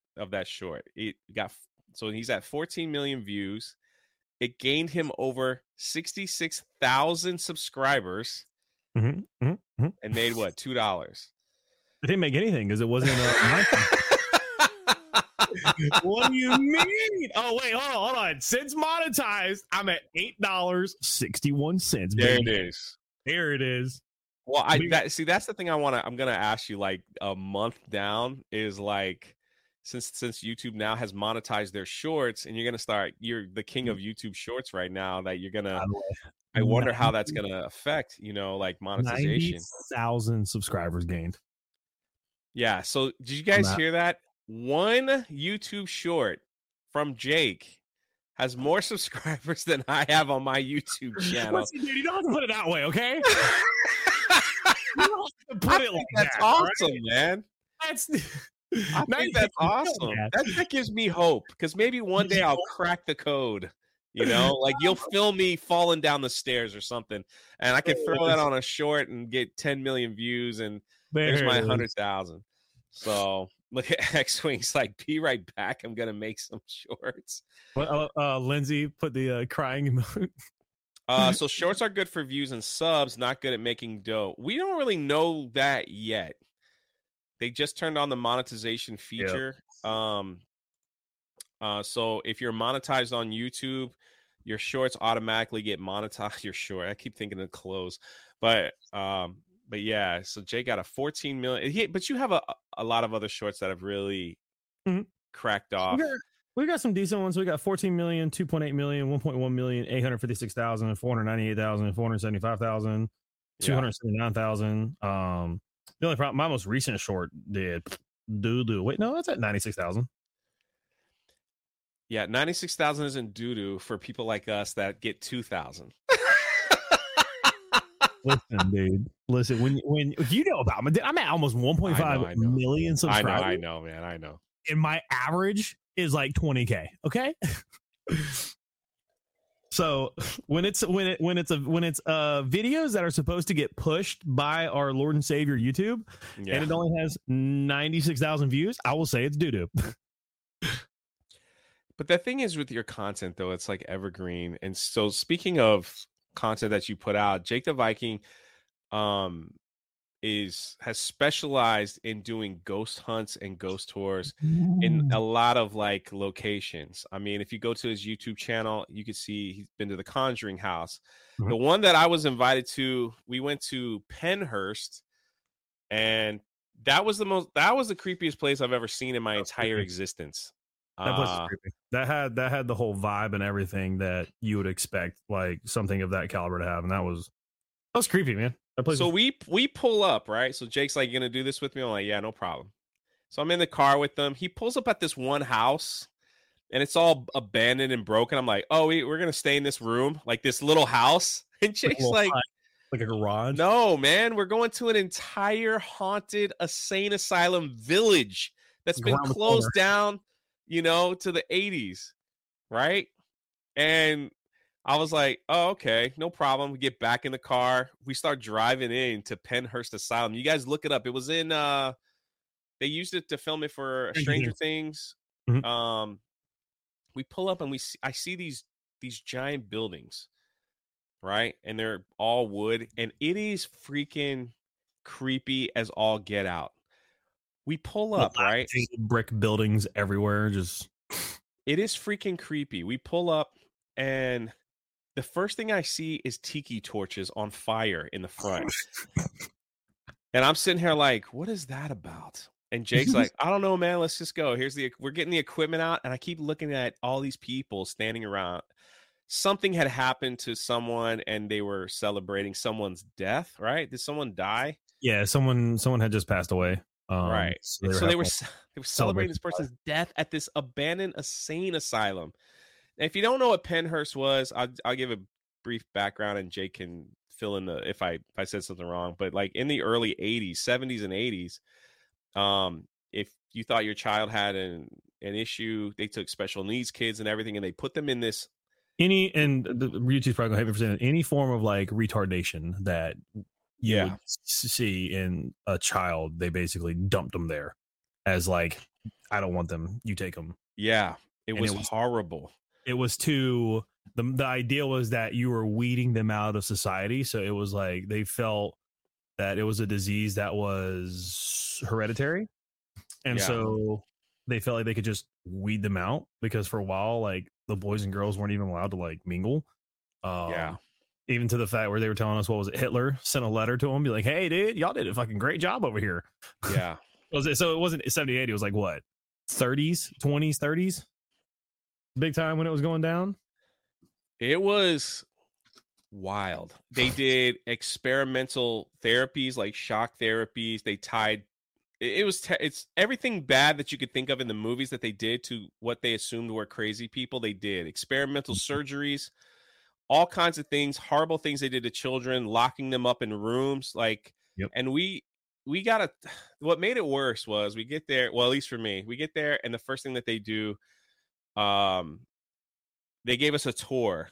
short. It got, so he's at 14 million views. It gained him over 66,000 subscribers, and made what, $2? It didn't make anything because it wasn't What do you mean? Oh wait, hold on. Since monetized, I'm at $8.61. There it is. There it is. Well, that's the thing I'm gonna ask you, like a month down, is like, since YouTube now has monetized their shorts, and you're the king of YouTube shorts right now, that you're gonna, I wonder how that's gonna affect, you know, like monetization. 90,000 subscribers gained. Yeah. So did you guys hear that? One YouTube short from Jake has more subscribers than I have on my YouTube channel. Listen, dude, you don't have to put it that way, okay? I think that's awesome, man. I think that's awesome. That gives me hope, because maybe one day I'll crack the code. You know, like you'll film me falling down the stairs or something, and I can throw that on a short and get 10 million views, and there's my 100,000. So look at X-Wing's like, be right back. I'm gonna make some shorts. Well, Lindsay put the crying emoji. So shorts are good for views and subs, not good at making dough. We don't really know that yet. They just turned on the monetization feature. Yep. So if you're monetized on YouTube, your shorts automatically get monetized. Your short, I keep thinking of clothes, but yeah. So Jake got a 14 million, but you have a lot of other shorts that have really cracked off. We got some decent ones. We got 14 million, 2.8 million, 1.1 million, 856,000, 498,000, 475,000, 279,000. The only problem, my most recent short did doo-doo. Wait, no, that's at 96,000. Yeah, 96,000 isn't doo-doo for people like us that get 2,000. Listen, dude. Listen, when you know about me, I'm at almost 1.5 million subscribers. I know, man. And my average is like 20K. Okay. So when it's videos that are supposed to get pushed by our Lord and Savior YouTube, and it only has 96,000 views, I will say it's doo-doo. But the thing is with your content, though, it's like evergreen. And so speaking of content that you put out, Jake the Viking has specialized in doing ghost hunts and ghost tours in a lot of like locations. I mean, if you go to his YouTube channel, you can see he's been to the Conjuring house. Mm-hmm. The one that I was invited to, we went to Pennhurst, and that was the creepiest place I've ever seen in my entire existence. That place is creepy. That had the whole vibe and everything that you would expect, like something of that caliber to have. And that was creepy, man. So we pull up, right? So Jake's like, "You gonna do this with me?" I'm like, "Yeah, no problem." So I'm in the car with them. He pulls up at this one house, and it's all abandoned and broken. I'm like, "Oh, we're gonna stay in this room, like this little house." And Jake's like a garage. No, man, we're going to an entire haunted insane asylum village that's been closed down, you know, to the 80s, right? And I was like, oh, okay, no problem. We get back in the car. We start driving in to Pennhurst Asylum. You guys look it up. It was in, they used it to film it for Stranger Things. Mm-hmm. We pull up and I see these giant buildings, right? And they're all wood. And it is freaking creepy as all get out. We pull up, right? Brick buildings everywhere. Just it is freaking creepy. We pull up and... the first thing I see is tiki torches on fire in the front. And I'm sitting here like, what is that about? And Jake's like, I don't know, man. Let's just go. We're getting the equipment out. And I keep looking at all these people standing around. Something had happened to someone and they were celebrating someone's death, right? Did someone die? Yeah. Someone had just passed away. Right. So they were celebrating this person's death at this abandoned insane asylum. If you don't know what Pennhurst was, I'll give a brief background, and Jake can fill in if I said something wrong. But like in the early 80s, 70s and 80s, if you thought your child had an issue, they took special needs kids and everything, and they put them in this. YouTube's probably going to have it for any form of like retardation that you would see in a child, they basically dumped them there as like, I don't want them. You take them. Yeah, it was horrible. It was to the idea was that you were weeding them out of society. So it was like they felt that it was a disease that was hereditary. And so they felt like they could just weed them out because for a while, like the boys and girls weren't even allowed to like mingle. Even to the fact where they were telling us, what was it? Hitler sent a letter to them, be like, hey, dude, y'all did a fucking great job over here. Yeah. So it wasn't 78. It was like what? 30s? Big time when it was going down? It was wild. They did experimental therapies like shock therapies. They tied it's everything bad that you could think of in the movies that they did to what they assumed were crazy people. They did experimental surgeries, all kinds of things, horrible things they did to children, locking them up in rooms like and we got a what made it worse was we get there, well at least for me, we get there and the first thing that they do they gave us a tour,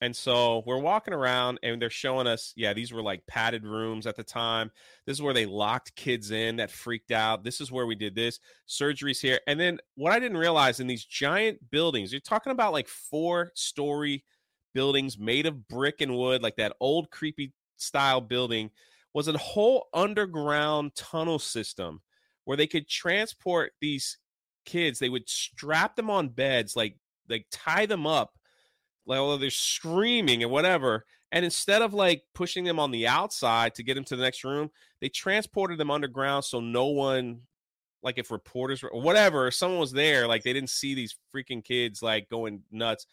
and so we're walking around and they're showing us these were like padded rooms at the time. This is where they locked kids in that freaked out. This is where we did this surgeries here. And then what I didn't realize in these giant buildings, you're talking about like 4-story buildings made of brick and wood, like that old creepy style building, was a whole underground tunnel system where they could transport these kids. They would strap them on beds, like tie them up, like although they're screaming and whatever, and instead of like pushing them on the outside to get them to the next room, they transported them underground so no one, like if reporters were, or whatever, if someone was there, like they didn't see these freaking kids like going nuts.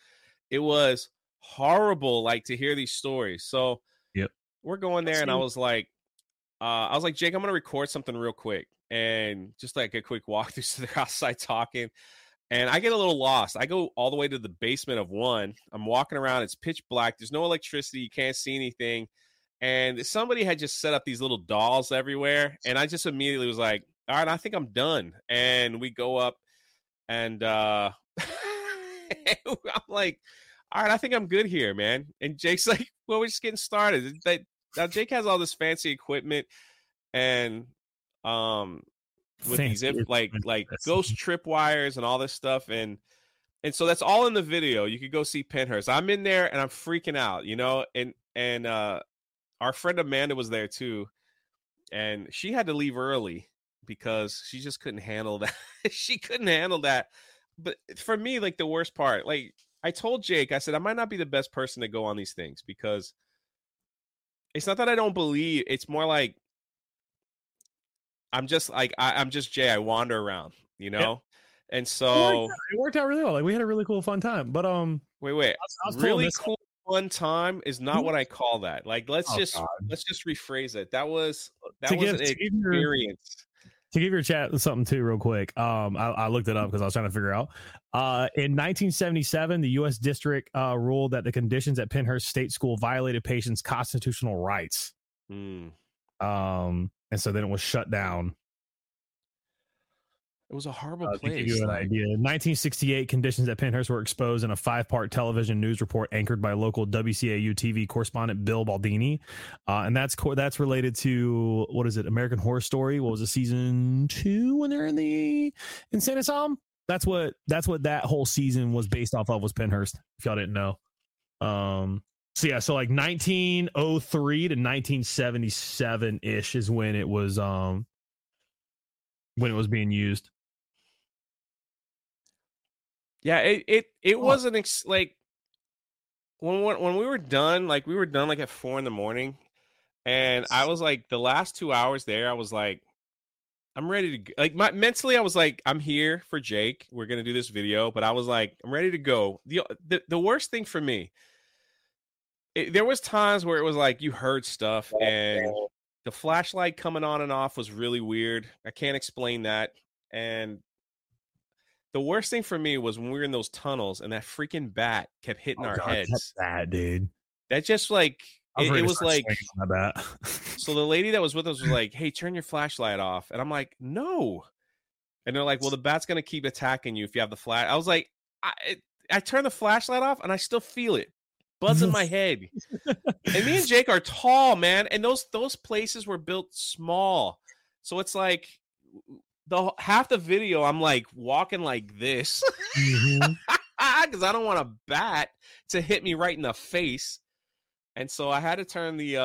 It was horrible, like to hear these stories. So we're going there and I was like Jake, I'm gonna record something real quick and just like a quick walkthrough, so they're outside talking and I get a little lost. I go all the way to the basement of one. I'm walking around. It's pitch black. There's no electricity. You can't see anything. And somebody had just set up these little dolls everywhere. And I just immediately was like, all right, I think I'm done. And we go up and I'm like, all right, I think I'm good here, man. And Jake's like, well, we're just getting started. Now Jake has all this fancy equipment and with these like ghost trip wires and all this stuff, and so that's all in the video. You could go see Pennhurst. I'm in there and I'm freaking out, you know, and our friend Amanda was there too, and she had to leave early because she just couldn't handle that. But for me, like the worst part, like I told Jake, I said I might not be the best person to go on these things because it's not that I don't believe, it's more like I'm just like, I'm just Jay. I wander around, you know? Yeah. And so it worked out really well. Like we had a really cool, fun time, but wait, I was really cool, fun time is not what I call that. Like, let's just rephrase it. That was an experience. To give your chat something too, real quick. I looked it up because I was trying to figure out. In 1977, the U.S. District ruled that the conditions at Pennhurst State School violated patients' constitutional rights. And so then it was shut down. It was a horrible place. To give you an idea, 1968 conditions at Pennhurst were exposed in a 5-part television news report anchored by local WCAU TV correspondent Bill Baldini, and that's related to what is it? American Horror Story. What was it, season 2 when they're in the insane asylum? That's what that whole season was based off of, was Pennhurst. If y'all didn't know, so yeah, so like 1903 to 1977 ish is when it was being used. Yeah, it wasn't like when we were done, like at 4 a.m, and I was like, the last 2 hours there, I was like, I'm ready to like mentally, I was like, I'm here for Jake. We're gonna do this video, but I was like, I'm ready to go. The worst thing for me, there was times where it was like you heard stuff and the flashlight coming on and off was really weird. I can't explain that. And the worst thing for me was when we were in those tunnels and that freaking bat kept hitting our heads. That's bad, dude. That just like, it was like, so the lady that was with us was like, hey, turn your flashlight off. And I'm like, no. And they're like, well, the bat's going to keep attacking you if you have the flash. I was like, I turned the flashlight off and I still feel it buzzing my head. And me and Jake are tall, man. And those places were built small. So it's like, the half the video I'm like walking like this because I don't want a bat to hit me right in the face. And so I had to turn the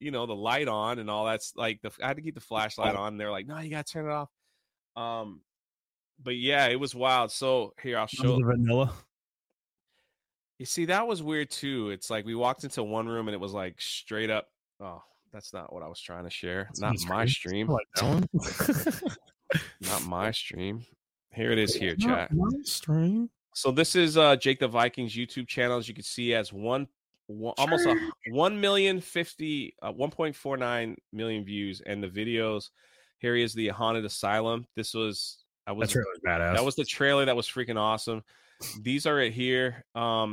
the light on and all that's like I had to keep the flashlight on, and they're like, no, you gotta turn it off. But yeah, it was wild. So here, I'll show the vanilla. You see, that was weird too. It's like we walked into one room and it was like straight up. Oh, that's not what I was trying to share. That's not my stream. Not my stream. Here it is. Here, chat. My stream. So this is Jake the Viking's YouTube channel. As you can see, as almost 1,050,000 1.49 million views, and the videos. Here he is, the haunted asylum. That trailer was badass. That was the trailer. That was freaking awesome. These are it here. I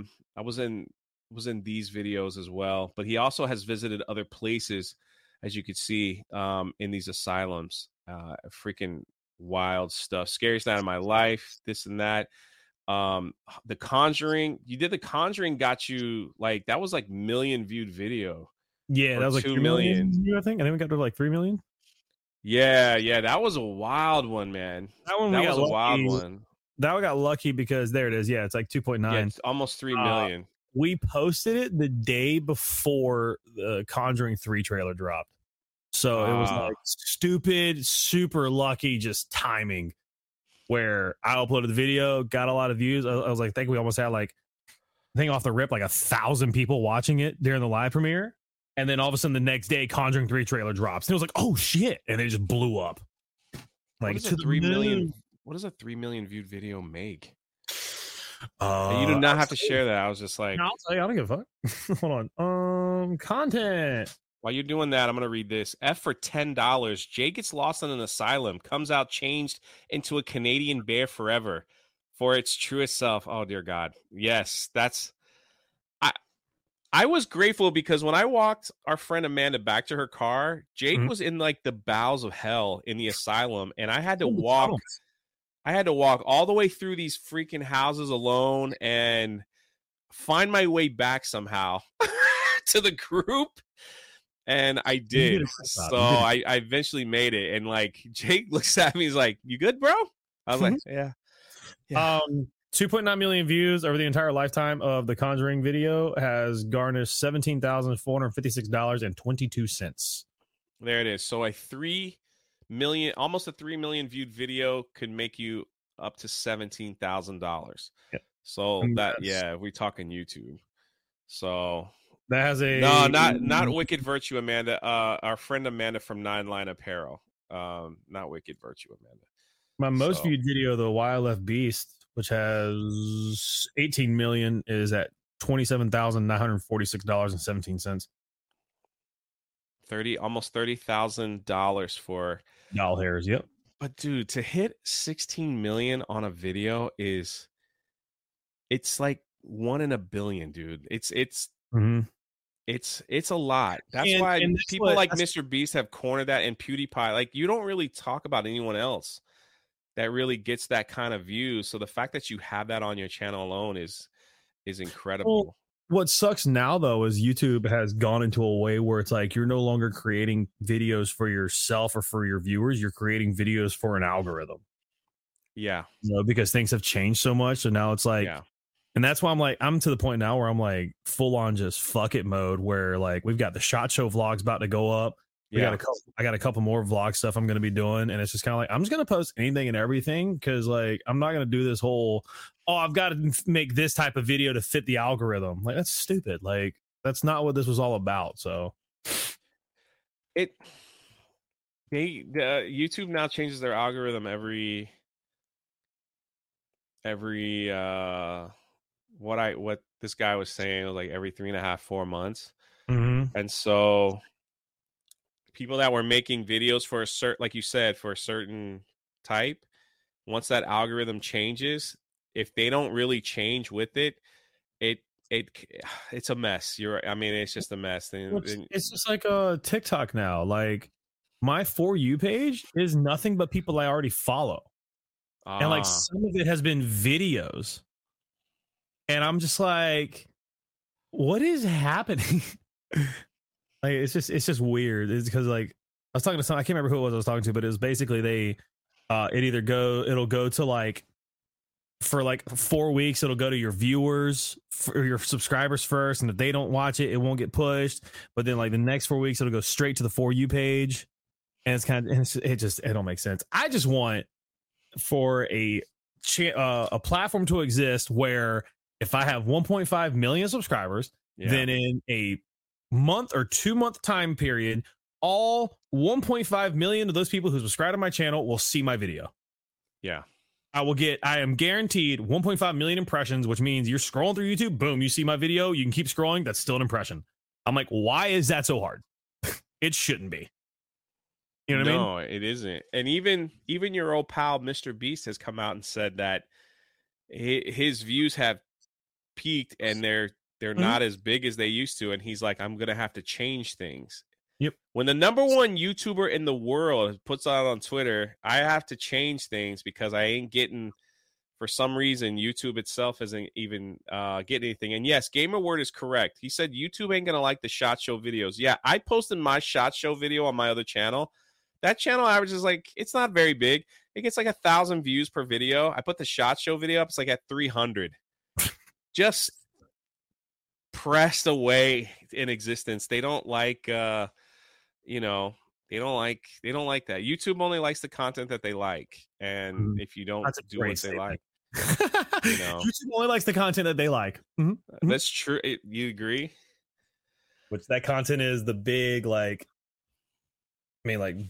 was in these videos as well, but he also has visited other places, as you could see, in these asylums. Freaking wild stuff. Scariest night of my life, this and that. The Conjuring. You did The Conjuring, got you like, that was like million viewed video. Yeah, that was like 2 million, I think. And then we got to like 3 million. Yeah, that was a wild one, man. That one got lucky because there it is. Yeah, it's like 2.9. Yeah, it's almost 3 million. We posted it the day before the Conjuring 3 trailer dropped. So it was like stupid, super lucky, just timing where I uploaded the video, got a lot of views. I was like, I think we almost had like, I think off the rip, like 1,000 people watching it during the live premiere. And then all of a sudden the next day, Conjuring 3 trailer drops. And it was like, oh shit. And it just blew up. Like, what does a 3 million viewed video make? You do not have to share that. I was just like, no, I don't give a fuck. Hold on. Content. While you're doing that, I'm going to read this. F for $10. Jay gets lost in an asylum, comes out changed into a Canadian bear forever for its truest self. Oh, dear God. Yes, that's... I was grateful because when I walked our friend Amanda back to her car, Jake was in like the bowels of hell in the asylum, and I had to walk all the way through these freaking houses alone and find my way back somehow to the group. And I did. So I eventually made it. And like Jake looks at me, he's like, "You good, bro?" I was like, "Yeah." 2.9 million views over the entire lifetime of the Conjuring video has garnished $17,456.22. There it is. So a 3 million, almost a 3 million viewed video could make you up to $17,000. Yeah. So we're talking YouTube. So. That has a not Wicked Virtue, Amanda. Our friend Amanda from Nine Line Apparel. Not Wicked Virtue, Amanda. My most viewed video, the Why I Left Beast, which has 18 million, is at $27,946.17. Almost $30,000 for doll hairs. Yep. But dude, to hit 16 million on a video it's like 1 in a billion, dude. It's. Mm-hmm. It's a lot. That's why people like Mr. Beast have cornered that, and PewDiePie. Like, you don't really talk about anyone else that really gets that kind of view. So the fact that you have that on your channel alone is incredible. Well, what sucks now though is YouTube has gone into a way where it's like you're no longer creating videos for yourself or for your viewers. You're creating videos for an algorithm. Yeah. You know, because things have changed so much. So now it's like, yeah. And that's why I'm like, I'm to the point now where I'm like full on just fuck it mode, where like we've got the SHOT Show vlogs about to go up. We got a couple, I got a couple more vlog stuff I'm going to be doing. And it's just kind of like, I'm just going to post anything and everything. Cause like, I'm not going to do this whole, oh, I've got to make this type of video to fit the algorithm. Like, that's stupid. Like, that's not what this was all about. So YouTube now changes their algorithm every what this guy was saying was like every 3.5-4 months. Mm-hmm. And so people that were making videos for a certain, like you said, for a certain type, once that algorithm changes, if they don't really change with it, it's a mess. It's just a mess. It's just like a TikTok now. Like my For You page is nothing but people I already follow. And like some of it has been videos, and I'm just like, what is happening? Like it's just weird. It's because like I was talking to someone, I can't remember who it was I was talking to, but it was basically they, it'll go to like, for like 4 weeks, it'll go to your viewers or your subscribers first, and if they don't watch it, it won't get pushed. But then like the next 4 weeks, it'll go straight to the For You page, and it don't make sense. I just want for a platform to exist where if I have 1.5 million subscribers, then in a month or 2 month time period, all 1.5 million of those people who subscribe to my channel will see my video. Yeah. I am guaranteed 1.5 million impressions, which means you're scrolling through YouTube, boom, you see my video, you can keep scrolling, that's still an impression. I'm like, why is that so hard? It shouldn't be. You know what I mean? No, it isn't. And even your old pal, Mr. Beast, has come out and said that his views have peaked and they're mm-hmm. not as big as they used to. And he's like, I'm going to have to change things. Yep. When the number one YouTuber in the world puts out on Twitter, I have to change things because I ain't getting, for some reason, YouTube itself isn't even getting anything. And yes, Gamer Word is correct. He said YouTube ain't going to like the SHOT Show videos. Yeah, I posted my SHOT Show video on my other channel. That channel averages like, it's not very big. It gets like 1,000 views per video. I put the SHOT Show video up. It's like at 300. Just pressed away in existence. They don't like, they don't like that. YouTube only likes the content that they like. And if you don't do what they like, YouTube only likes the content that they like. Mm-hmm. That's true. You agree? Which that content is the big, like,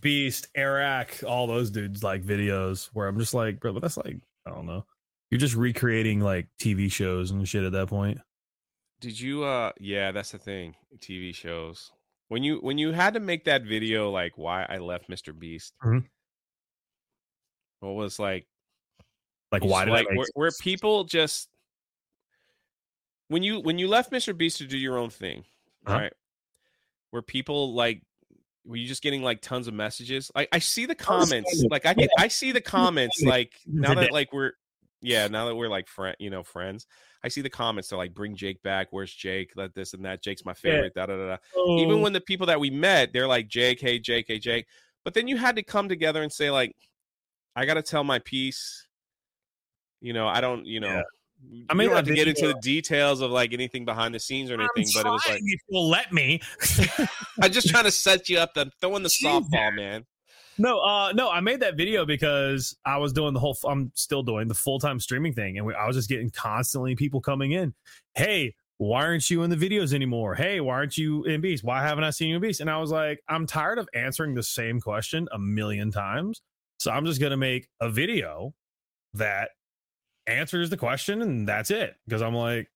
Beast, Eric, all those dudes like videos where I'm just like, bro, but that's like, I don't know. You're just recreating like TV shows and shit at that point. Did you? Yeah, that's the thing. TV shows. When you had to make that video, like why I left Mr. Beast. Mm-hmm. What was like why did like, I where people just when you left Mr. Beast to do your own thing, right? Where people like. Were you just getting like tons of messages? I see the comments. Like I see the comments. Like now that we're like friends, I see the comments. They're like, bring Jake back. Where's Jake? Let this and that. Jake's my favorite. Yeah. Da. Oh. Even when the people that we met, they're like, Jake, hey, Jake, hey, Jake. But then you had to come together and say like, I got to tell my piece. I don't have to get into the details of like anything behind the scenes or anything, but it was like, if you'll let me, I'm just trying to set you up. I'm throwing the softball, man. No, I made that video because I was doing I'm still doing the full-time streaming thing. And I was just getting constantly people coming in. Hey, why aren't you in the videos anymore? Hey, why aren't you in Beast? Why haven't I seen you in Beast? And I was like, I'm tired of answering the same question a million times. So I'm just going to make a video that answers the question, and that's it. Because I'm like,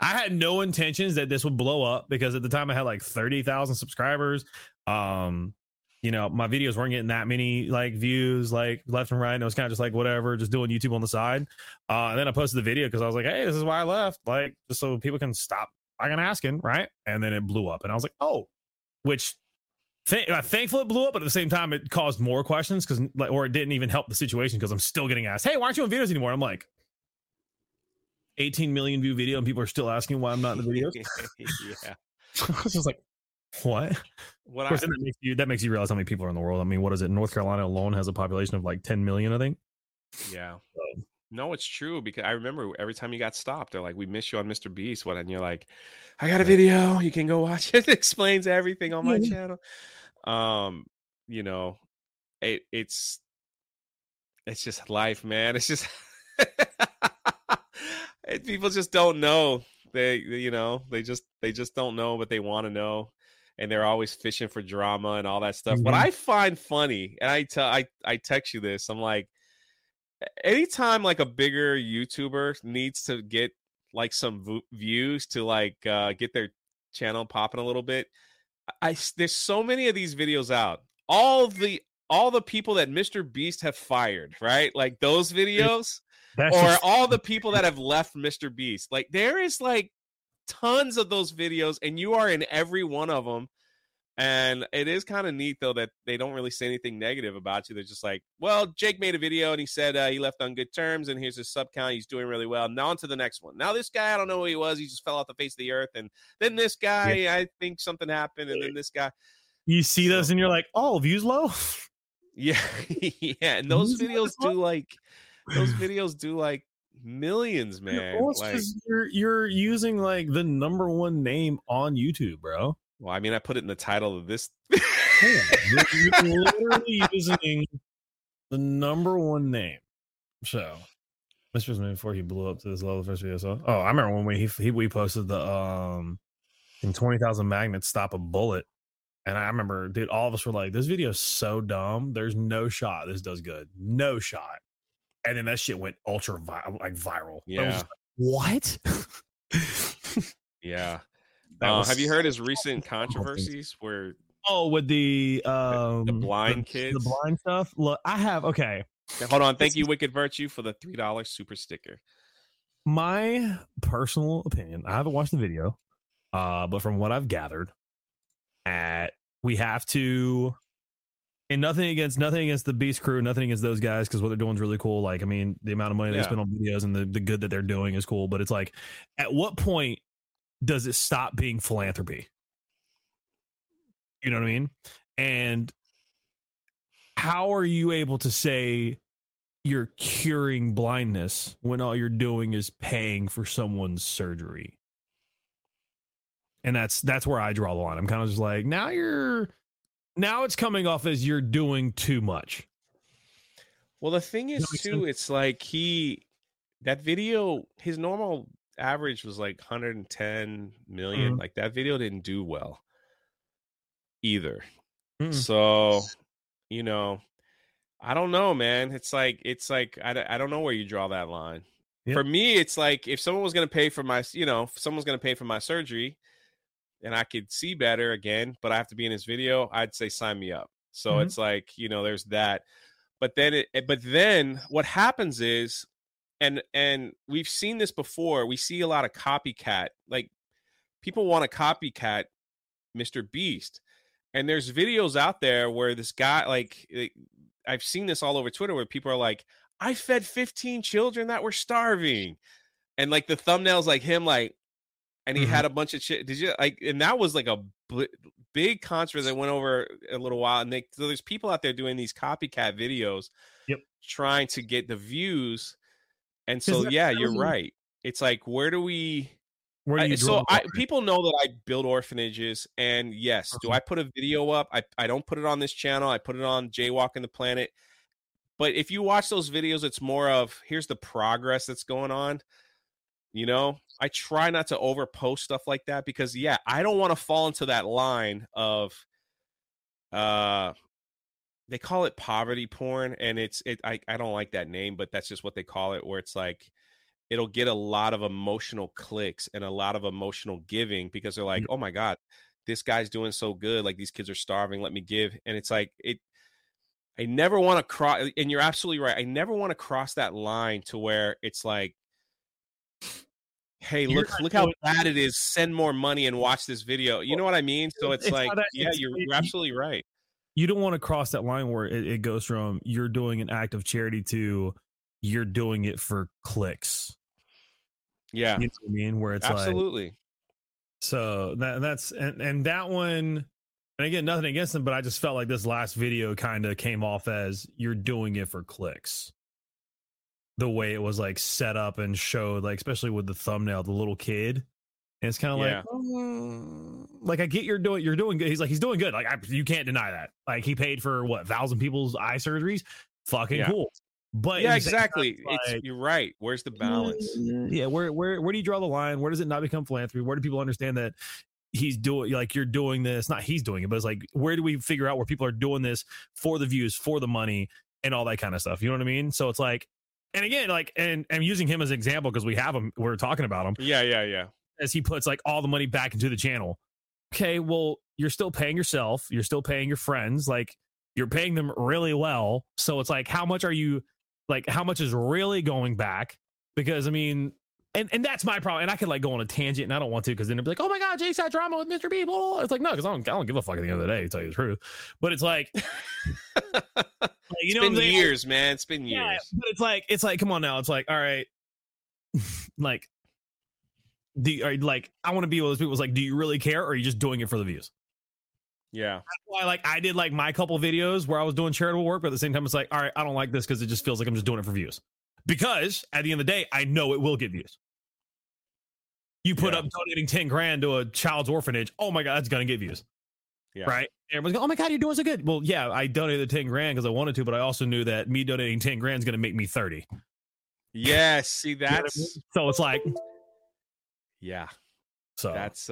I had no intentions that this would blow up, because at the time I had like 30,000 subscribers. My videos weren't getting that many like views, like left and right. And I was kind of just like, whatever, just doing YouTube on the side. And then I posted the video because I was like, hey, this is why I left, like just so people can stop fucking asking, right? And then it blew up, and I was like, oh, which Thankful it blew up, but at the same time, it caused more questions because, like, or it didn't even help the situation because I'm still getting asked, "Hey, why aren't you in videos anymore?" I'm like, 18 million view video, and people are still asking why I'm not in the videos. Yeah, I was just like, what? What? Of course, that makes you realize how many people are in the world. I mean, what is it? North Carolina alone has a population of like 10 million, I think. Yeah. So. No, it's true, because I remember every time you got stopped, they're like, "We miss you on Mr. Beast." And you're like, "I got a video. You can go watch it. It explains everything on my channel." You know, it's just life, man. It's just people just don't know. They just don't know, but they want to know, and they're always fishing for drama and all that stuff. Mm-hmm. What I find funny, and I text you this, I'm like, anytime like a bigger YouTuber needs to get like some views to like get their channel popping a little bit, there's so many of these videos out. All the people that Mr. Beast have fired, right? Like those videos, all the people that have left Mr. Beast. Like there is like tons of those videos, and you are in every one of them. And it is kind of neat, though, that they don't really say anything negative about you. They're just like, well, Jake made a video and he said he left on good terms and here's his sub count. He's doing really well. Now on to the next one. Now this guy, I don't know who he was. He just fell off the face of the earth. And then this guy, I think something happened. And then this guy. You see those and you're like, oh, views low? Yeah. Yeah. And those videos do like millions, man. Like, you're using like the number one name on YouTube, bro. Well, I mean, I put it in the title of this. You're literally using the number one name. So this was before he blew up to this level. The first video I saw. Oh, I remember when we posted the in 20,000 magnets stop a bullet, and I remember, dude, all of us were like, "This video is so dumb. There's no shot this does good. No shot." And then that shit went viral. Yeah. I was like, what? Yeah. Have you heard his recent controversies where with the blind kids, the blind stuff? Look, I have. Okay, now, hold on. Thank you, Wicked Virtue, for the $3 super sticker. My personal opinion, I haven't watched the video, but from what I've gathered, we have to, and nothing against the Beast crew, nothing against those guys, because what they're doing is really cool. Like, I mean, the amount of money they spend on videos and the good that they're doing is cool. But it's like, at what point does it stop being philanthropy? You know what I mean? And how are you able to say you're curing blindness when all you're doing is paying for someone's surgery? And that's where I draw the line. I'm kind of just like, now it's coming off as you're doing too much. Well, the thing is, too, it's like that video, his normal average was like 110 million. Mm-hmm. Like that video didn't do well either. Mm-hmm. So, you know, I don't know, man. It's like I don't know where you draw that line. Yep. For me, it's like if someone was going to pay for my, you know, if someone's going to pay for my surgery and I could see better again, but I have to be in this video, I'd say sign me up. So It's like, you know, there's that. But then what happens is, and we've seen this before. We see a lot of copycat. Like, people want to copycat Mr. Beast. And there's videos out there where this guy, like, I've seen this all over Twitter where people are like, I fed 15 children that were starving. And, like, the thumbnail's like him, like, and he had a bunch of shit. Did you, like, and that was like a big controversy that went over a little while. And so there's people out there doing these copycat videos, trying to get the views. And so, yeah, you're right. It's like, people know that I build orphanages, and yes, do I put a video up? I don't put it on this channel. I put it on Jaywalking the Planet. But if you watch those videos, it's more of, here's the progress that's going on. You know, I try not to overpost stuff like that because, yeah, I don't want to fall into that line of, they call it poverty porn, and I don't like that name, but that's just what they call it, where it's like it'll get a lot of emotional clicks and a lot of emotional giving because they're like, oh my God, this guy's doing so good. Like, these kids are starving. Let me give. And it's like, I never want to cross, and you're absolutely right. I never want to cross that line to where it's like, hey, look how bad it is. Send more money and watch this video. You know what I mean? So it's like, yeah, you're absolutely right. You don't want to cross that line where it goes from you're doing an act of charity to you're doing it for clicks. Yeah. You know what I mean? Where it's absolutely. Like, so that's, and that one, and again, nothing against them, but I just felt like this last video kind of came off as you're doing it for clicks. The way it was like set up and showed, like, especially with the thumbnail, the little kid. And it's kind of like, oh, like, I get you're doing good. He's like, he's doing good. Like, you can't deny that. Like, he paid for what, 1,000 people's eye surgeries. Fucking cool. But yeah, exactly. Like, it's, you're right. Where's the balance? Yeah. Where do you draw the line? Where does it not become philanthropy? Where do people understand that he's doing, like, you're doing this, not he's doing it, but it's like, where do we figure out where people are doing this for the views, for the money, and all that kind of stuff? You know what I mean? So it's like, and again, like, and I'm using him as an example because we have him, we're talking about him. Yeah. As he puts like all the money back into the channel. Okay, well, you're still paying yourself. You're still paying your friends. Like, you're paying them really well. So it's like, how much are you, like, how much is really going back? Because I mean, and that's my problem. And I could like go on a tangent and I don't want to, because then it'd be like, oh my God, Jake's had drama with Mr. B. Blah, blah. It's like, no, because I don't give a fuck at the end of the day, to tell you the truth. But it's like, you know, it's been years, man. It's been years. But it's like, come on now. It's like, all right, like, I want to be one of those people. It's like, do you really care, or are you just doing it for the views? Yeah. That's why, like, I did like my couple videos where I was doing charitable work, but at the same time, it's like, all right, I don't like this because it just feels like I'm just doing it for views. Because at the end of the day, I know it will get views. You put up donating 10 grand to a child's orphanage. Oh my God, that's gonna get views. Yeah. Right. And everyone's going, oh my God, you're doing so good. Well, yeah, I donated the 10 grand because I wanted to, but I also knew that me donating 10 grand is gonna make me 30. Yes. See, that's you know what I mean? So it's like, yeah. So that's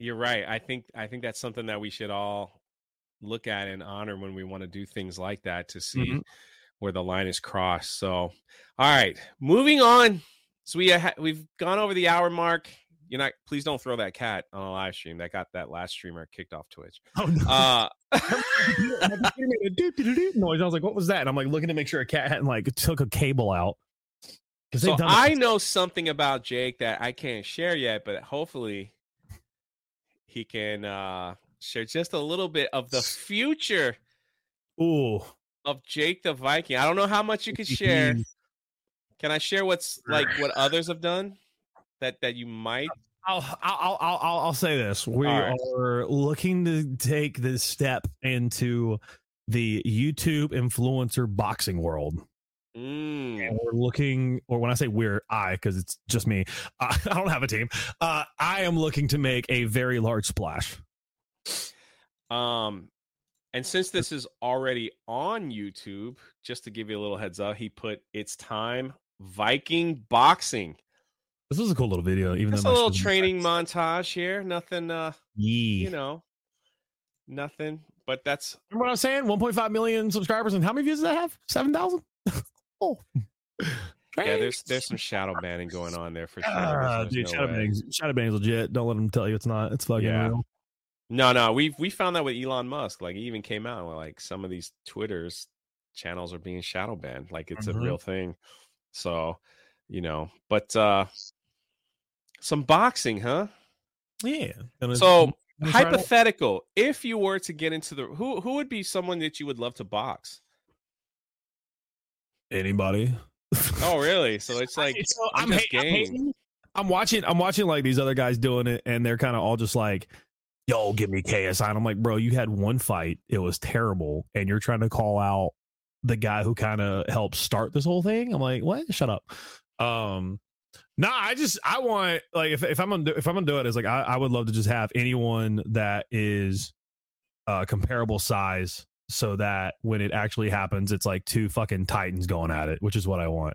you're right. I think that's something that we should all look at and honor when we want to do things like that, to see where the line is crossed. So all right, moving on. So we've gone over the hour mark. You're not, please don't throw that cat on a live stream. That got that last streamer kicked off Twitch. Oh no. Noise. I was like, what was that? And I'm like looking to make sure a cat hadn't like took a cable out. So I know something about Jake that I can't share yet, but hopefully he can share just a little bit of the future of Jake the Viking. I don't know how much you can share. Can I share what's like what others have done that you might? I'll say this: we are looking to take this step into the YouTube influencer boxing world. And we're looking, or when I say we're, because it's just me, I don't have a team. I am looking to make a very large splash. And since this is already on YouTube, just to give you a little heads up, he put "It's time Viking boxing." This was a cool little video, even though a little training montage here. Nothing, you know, nothing. But that's, remember what I'm saying. 1.5 million subscribers, and how many views does that have? 7,000. Oh, yeah, there's some shadow banning going on there for sure. Dude, no shadow banning's legit. Don't let them tell you it's not. It's fucking real. No, we found that with Elon Musk. Like, he even came out with like some of these Twitter's channels are being shadow banned. Like, it's a real thing. So, you know, but some boxing, huh? Yeah. So hypothetical, if you were to get into the, who would be someone that you would love to box? Anybody? Oh, really? So it's like, so I'm watching like these other guys doing it, and they're kind of all just like, yo, give me KSI. And I'm like, bro, you had one fight, it was terrible, and you're trying to call out the guy who kind of helped start this whole thing. I'm like, what? Shut up. I want, like, if I'm gonna do it, it's like I would love to just have anyone that is comparable size, so that when it actually happens, it's like two fucking titans going at it, which is what I want.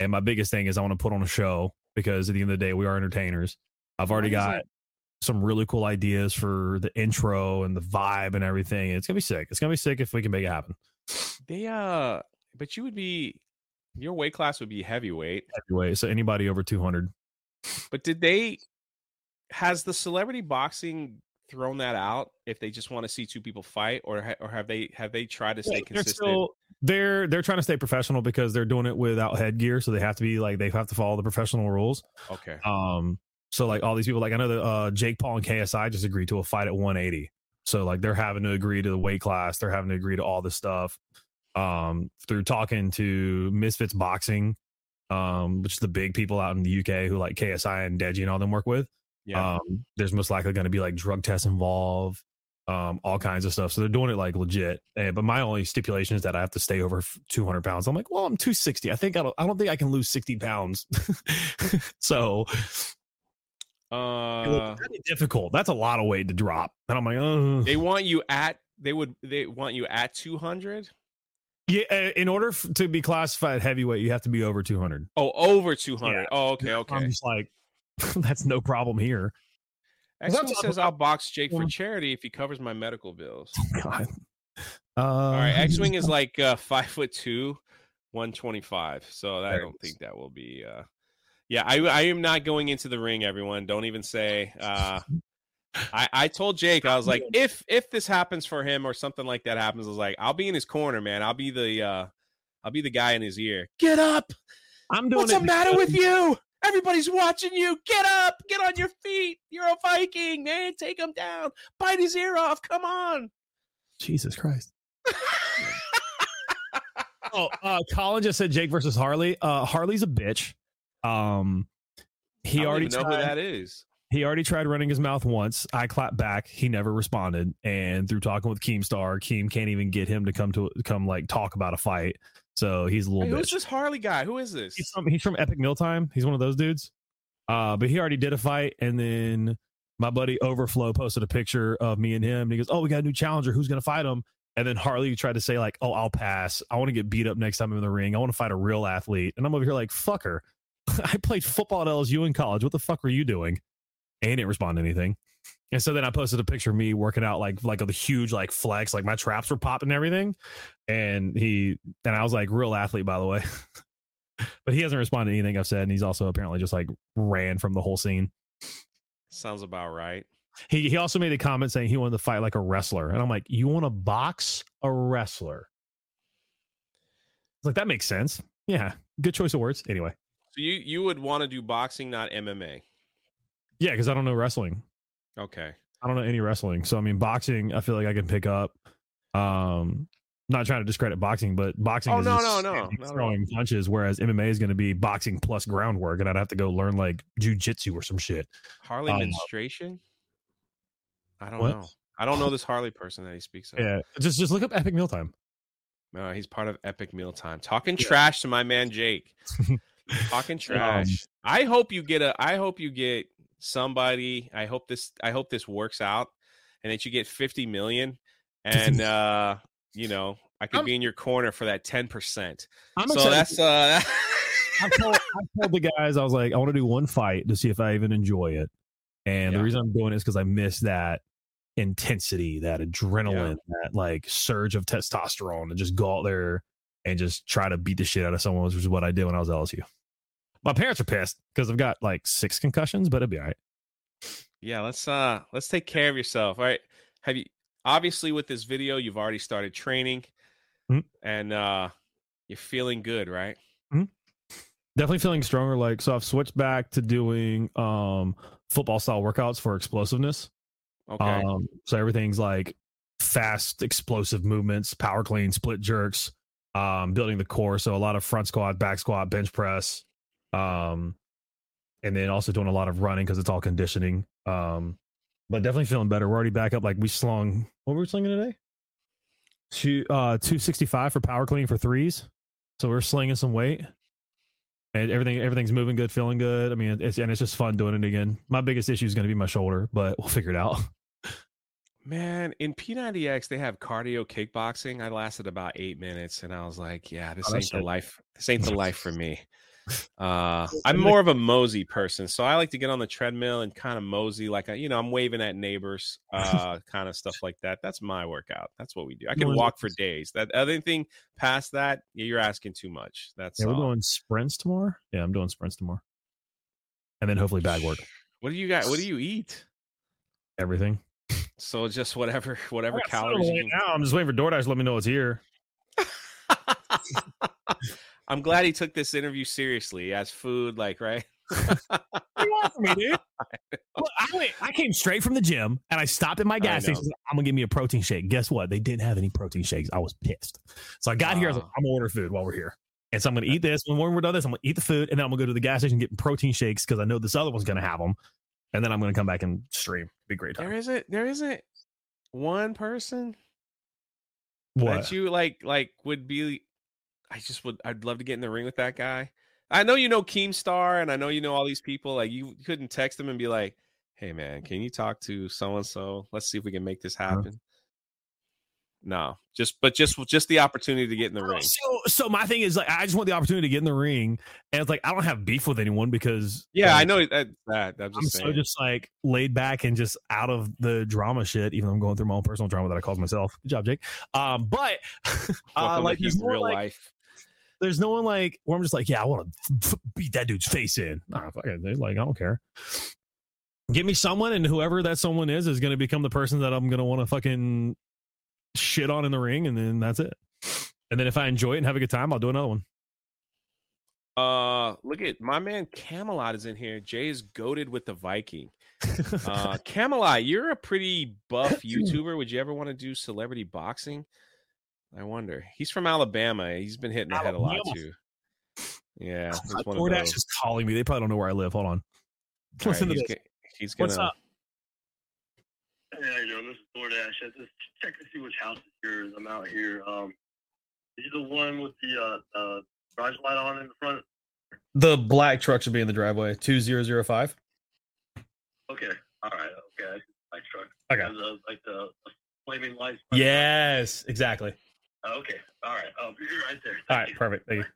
And my biggest thing is I want to put on a show, because at the end of the day, we are entertainers. I've already got some really cool ideas for the intro and the vibe and everything. It's gonna be sick. It's gonna be sick if we can make it happen. They but you would be, your weight class would be heavyweight, so anybody over 200. But has the celebrity boxing thrown that out if they just want to see two people fight, or have they tried to stay consistent? Still, They're trying to stay professional because they're doing it without headgear, so they have to be like, they have to follow the professional rules. Okay. So like all these people, like I know that Jake Paul and KSI just agreed to a fight at 180. So like they're having to agree to the weight class, they're having to agree to all this stuff. Through talking to Misfits Boxing, which is the big people out in the UK who like KSI and Deji and all them work with. Yeah. There's most likely going to be like drug tests involved, all kinds of stuff. So they're doing it like legit. But my only stipulation is that I have to stay over 200 pounds. I'm like, well, I'm 260. I don't think I can lose 60 pounds. So it was pretty difficult. That's a lot of weight to drop. And I'm like, oh. They want you at 200. Yeah, in order to be classified heavyweight, you have to be over 200. Oh, over 200. Yeah. Oh, okay. I'm just like, that's no problem here. Actually, says I'll box Jake for charity if he covers my medical bills. God. All right, X-Wing is like 5'2", 125. So I don't think that will be. Yeah, I am not going into the ring. Everyone, don't even say. I told Jake, I was like, if this happens for him or something like that happens, I was like, I'll be in his corner, man. I'll be the guy in his ear. Get up! I'm doing. What's the matter with you? Everybody's watching you. Get up. Get on your feet. You're a Viking, man. Take him down. Bite his ear off. Come on. Jesus Christ. Colin just said Jake versus Harley. Harley's a bitch. He I don't already even know tried, who that is. He already tried running his mouth once. I clapped back. He never responded. And through talking with Keemstar, Keem can't even get him to come like talk about a fight. So he's a little bit. Who's this Harley guy? Who is this? He's from Epic Mealtime. He's one of those dudes. But he already did a fight. And then my buddy Overflow posted a picture of me and him. And he goes, oh, we got a new challenger. Who's going to fight him? And then Harley tried to say like, oh, I'll pass. I want to get beat up next time I'm in the ring. I want to fight a real athlete. And I'm over here like, fuck her. I played football at LSU in college. What the fuck were you doing? And he didn't respond to anything. And so then I posted a picture of me working out like the huge like flex, like my traps were popping and everything. And I was like, real athlete, by the way. But he hasn't responded to anything I've said. And he's also apparently just like ran from the whole scene. Sounds about right. He also made a comment saying he wanted to fight like a wrestler. And I'm like, you want to box a wrestler? Like, that makes sense. Yeah. Good choice of words. Anyway. So you would want to do boxing, not MMA. Yeah, because I don't know wrestling. Okay. I don't know any wrestling. So, I mean, boxing, I feel like I can pick up. Not trying to discredit boxing, but boxing is throwing punches, whereas MMA is going to be boxing plus groundwork, and I'd have to go learn, like, jujitsu or some shit. Harley menstruation? I don't know. I don't know this Harley person that he speaks of. Yeah, just look up Epic Mealtime. No, he's part of Epic Mealtime. Talking trash to my man Jake. Talking trash. I hope you get somebody. I hope this works out and that you get 50 million and I could be in your corner for that 10%. I told the guys, I was like, I want to do one fight to see if I even enjoy it. And the reason I'm doing it is because I miss that intensity, that adrenaline, that like surge of testosterone, and just go out there and just try to beat the shit out of someone, which is what I did when I was at LSU. My parents are pissed because I've got like 6 concussions, but it'll be all right. Yeah, let's take care of yourself. All right. Have you obviously with this video you've already started training and you're feeling good, right? Mm-hmm. Definitely feeling stronger. Like, so I've switched back to doing football style workouts for explosiveness. Okay. So everything's like fast, explosive movements, power clean, split jerks, building the core. So a lot of front squat, back squat, bench press. And then also doing a lot of running because it's all conditioning. But definitely feeling better. We're already back up. Like, we slung, what were we slinging today? 265 for power clean for threes. So we're slinging some weight, and everything's moving good, feeling good. I mean, it's just fun doing it again. My biggest issue is going to be my shoulder, but we'll figure it out. Man, in P90X they have cardio kickboxing. I lasted about 8 minutes, and I was like, yeah, this ain't the life for me. I'm more of a mosey person, so I like to get on the treadmill and kind of mosey, like I'm waving at neighbors, kind of stuff like that. That's my workout. That's what we do. I can walk for days. That other thing past that, you're asking too much. That's we're doing sprints tomorrow. Yeah, I'm doing sprints tomorrow, and then hopefully bag work. What do you got? What do you eat? Everything. So just whatever calories. Now I'm just waiting for DoorDash to let me know it's here. I'm glad he took this interview seriously as food, like, right? Me, dude. Look, I came straight from the gym and I stopped at my gas station. I'm gonna give me a protein shake. Guess what? They didn't have any protein shakes. I was pissed. So I got here. I was like, I'm gonna order food while we're here, and so I'm gonna eat this. When we're done this, I'm gonna eat the food, and then I'm gonna go to the gas station and get protein shakes because I know this other one's gonna have them. And then I'm gonna come back and stream. Be a great time. There isn't one person that you like would be. I'd love to get in the ring with that guy. I know you know Keemstar, and I know you know all these people. Like, you couldn't text them and be like, "Hey, man, can you talk to so and so? Let's see if we can make this happen." Mm-hmm. No, just the opportunity to get in the ring. So my thing is, like, I just want the opportunity to get in the ring, and it's like I don't have beef with anyone because I know that. I'm just like laid back and just out of the drama shit. Even though I'm going through my own personal drama that I caused myself. Good job, Jake. But like he's real life. There's no one like where I'm just like, yeah, I want to beat that dude's face in. Nah, I don't care. Give me someone, and whoever that someone is going to become the person that I'm going to want to fucking shit on in the ring, and then that's it. And then if I enjoy it and have a good time, I'll do another one. Look at my man Camelot is in here. Jay is goated with the Viking. Camelot, you're a pretty buff YouTuber. Would you ever want to do celebrity boxing? I wonder. He's from Alabama. He's been hitting the head a lot too. Yeah. Fordash is calling me. They probably don't know where I live. Hold on. Listen to this. What's up? Hey, how you doing? This is Fordash. I just checked to see which house is yours. I'm out here. Is the one with the garage light on in the front? The black truck should be in the driveway. 2005. Okay. All right. Okay. Black truck. Okay. Like the flaming lights. Yes. Exactly. Okay. All right. You're right there. All right. Perfect. Thank you.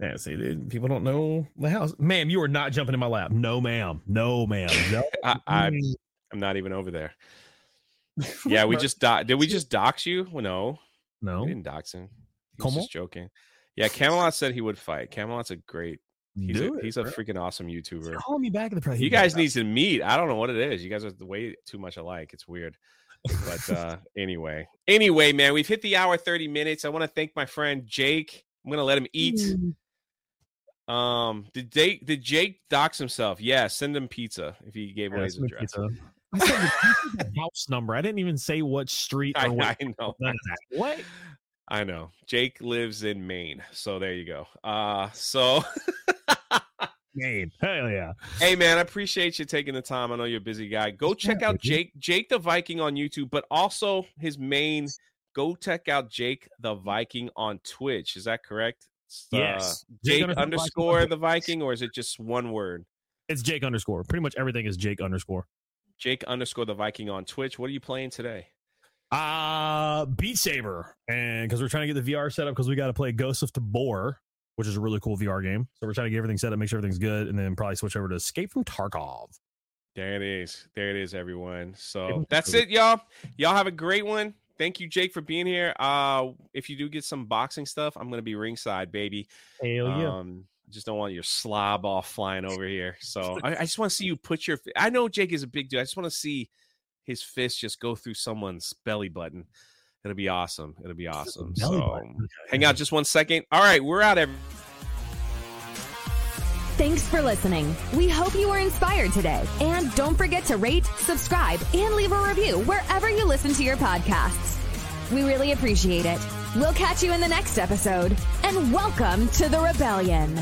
Yeah. See, dude, people don't know the house. Ma'am, you are not jumping in my lap. No, ma'am. No, ma'am. No. I'm not even over there. Yeah. We just did. We just dox you? Well, no. We didn't dox him. He was just joking. Yeah. Camelot said he would fight. Camelot's a great. He's a freaking awesome YouTuber. Call me back in the present. You guys need to meet. I don't know what it is. You guys are way too much alike. It's weird. But anyway, man, we've hit the hour 30 minutes. I want to thank my friend Jake. I'm gonna let him eat. Did Jake dox himself? Yeah, send him pizza if he gave away his address. I said the house number. I didn't even say what street. I know. Jake lives in Maine, so there you go. Maine. Hell yeah. Hey man, I appreciate you taking the time. I know you're a busy guy. Go check out Jake the Viking on YouTube, but also his main. Go check out Jake the Viking on Twitch. Is that correct? It's, yes. Jake underscore the Viking, or is it just one word? It's Jake underscore. Pretty much everything is Jake underscore. Jake underscore the Viking on Twitch. What are you playing today? Beat Saber, and because we're trying to get the VR set up because we got to play Ghost of Tabor, which is a really cool VR game. So we're trying to get everything set up, make sure everything's good, and then probably switch over to Escape from Tarkov. There it is, everyone. So that's it, y'all. Y'all have a great one. Thank you, Jake, for being here. If you do get some boxing stuff, I'm gonna be ringside, baby. Hell yeah. Just don't want your slob all flying over here. So I just want to see you put your. I know Jake is a big dude. I just want to see his fist just go through someone's belly button. It'll be awesome. So hang out just one second. All right, we're out. Thanks for listening. We hope you were inspired today. And don't forget to rate, subscribe, and leave a review wherever you listen to your podcasts. We really appreciate it. We'll catch you in the next episode. And welcome to the Rebellion.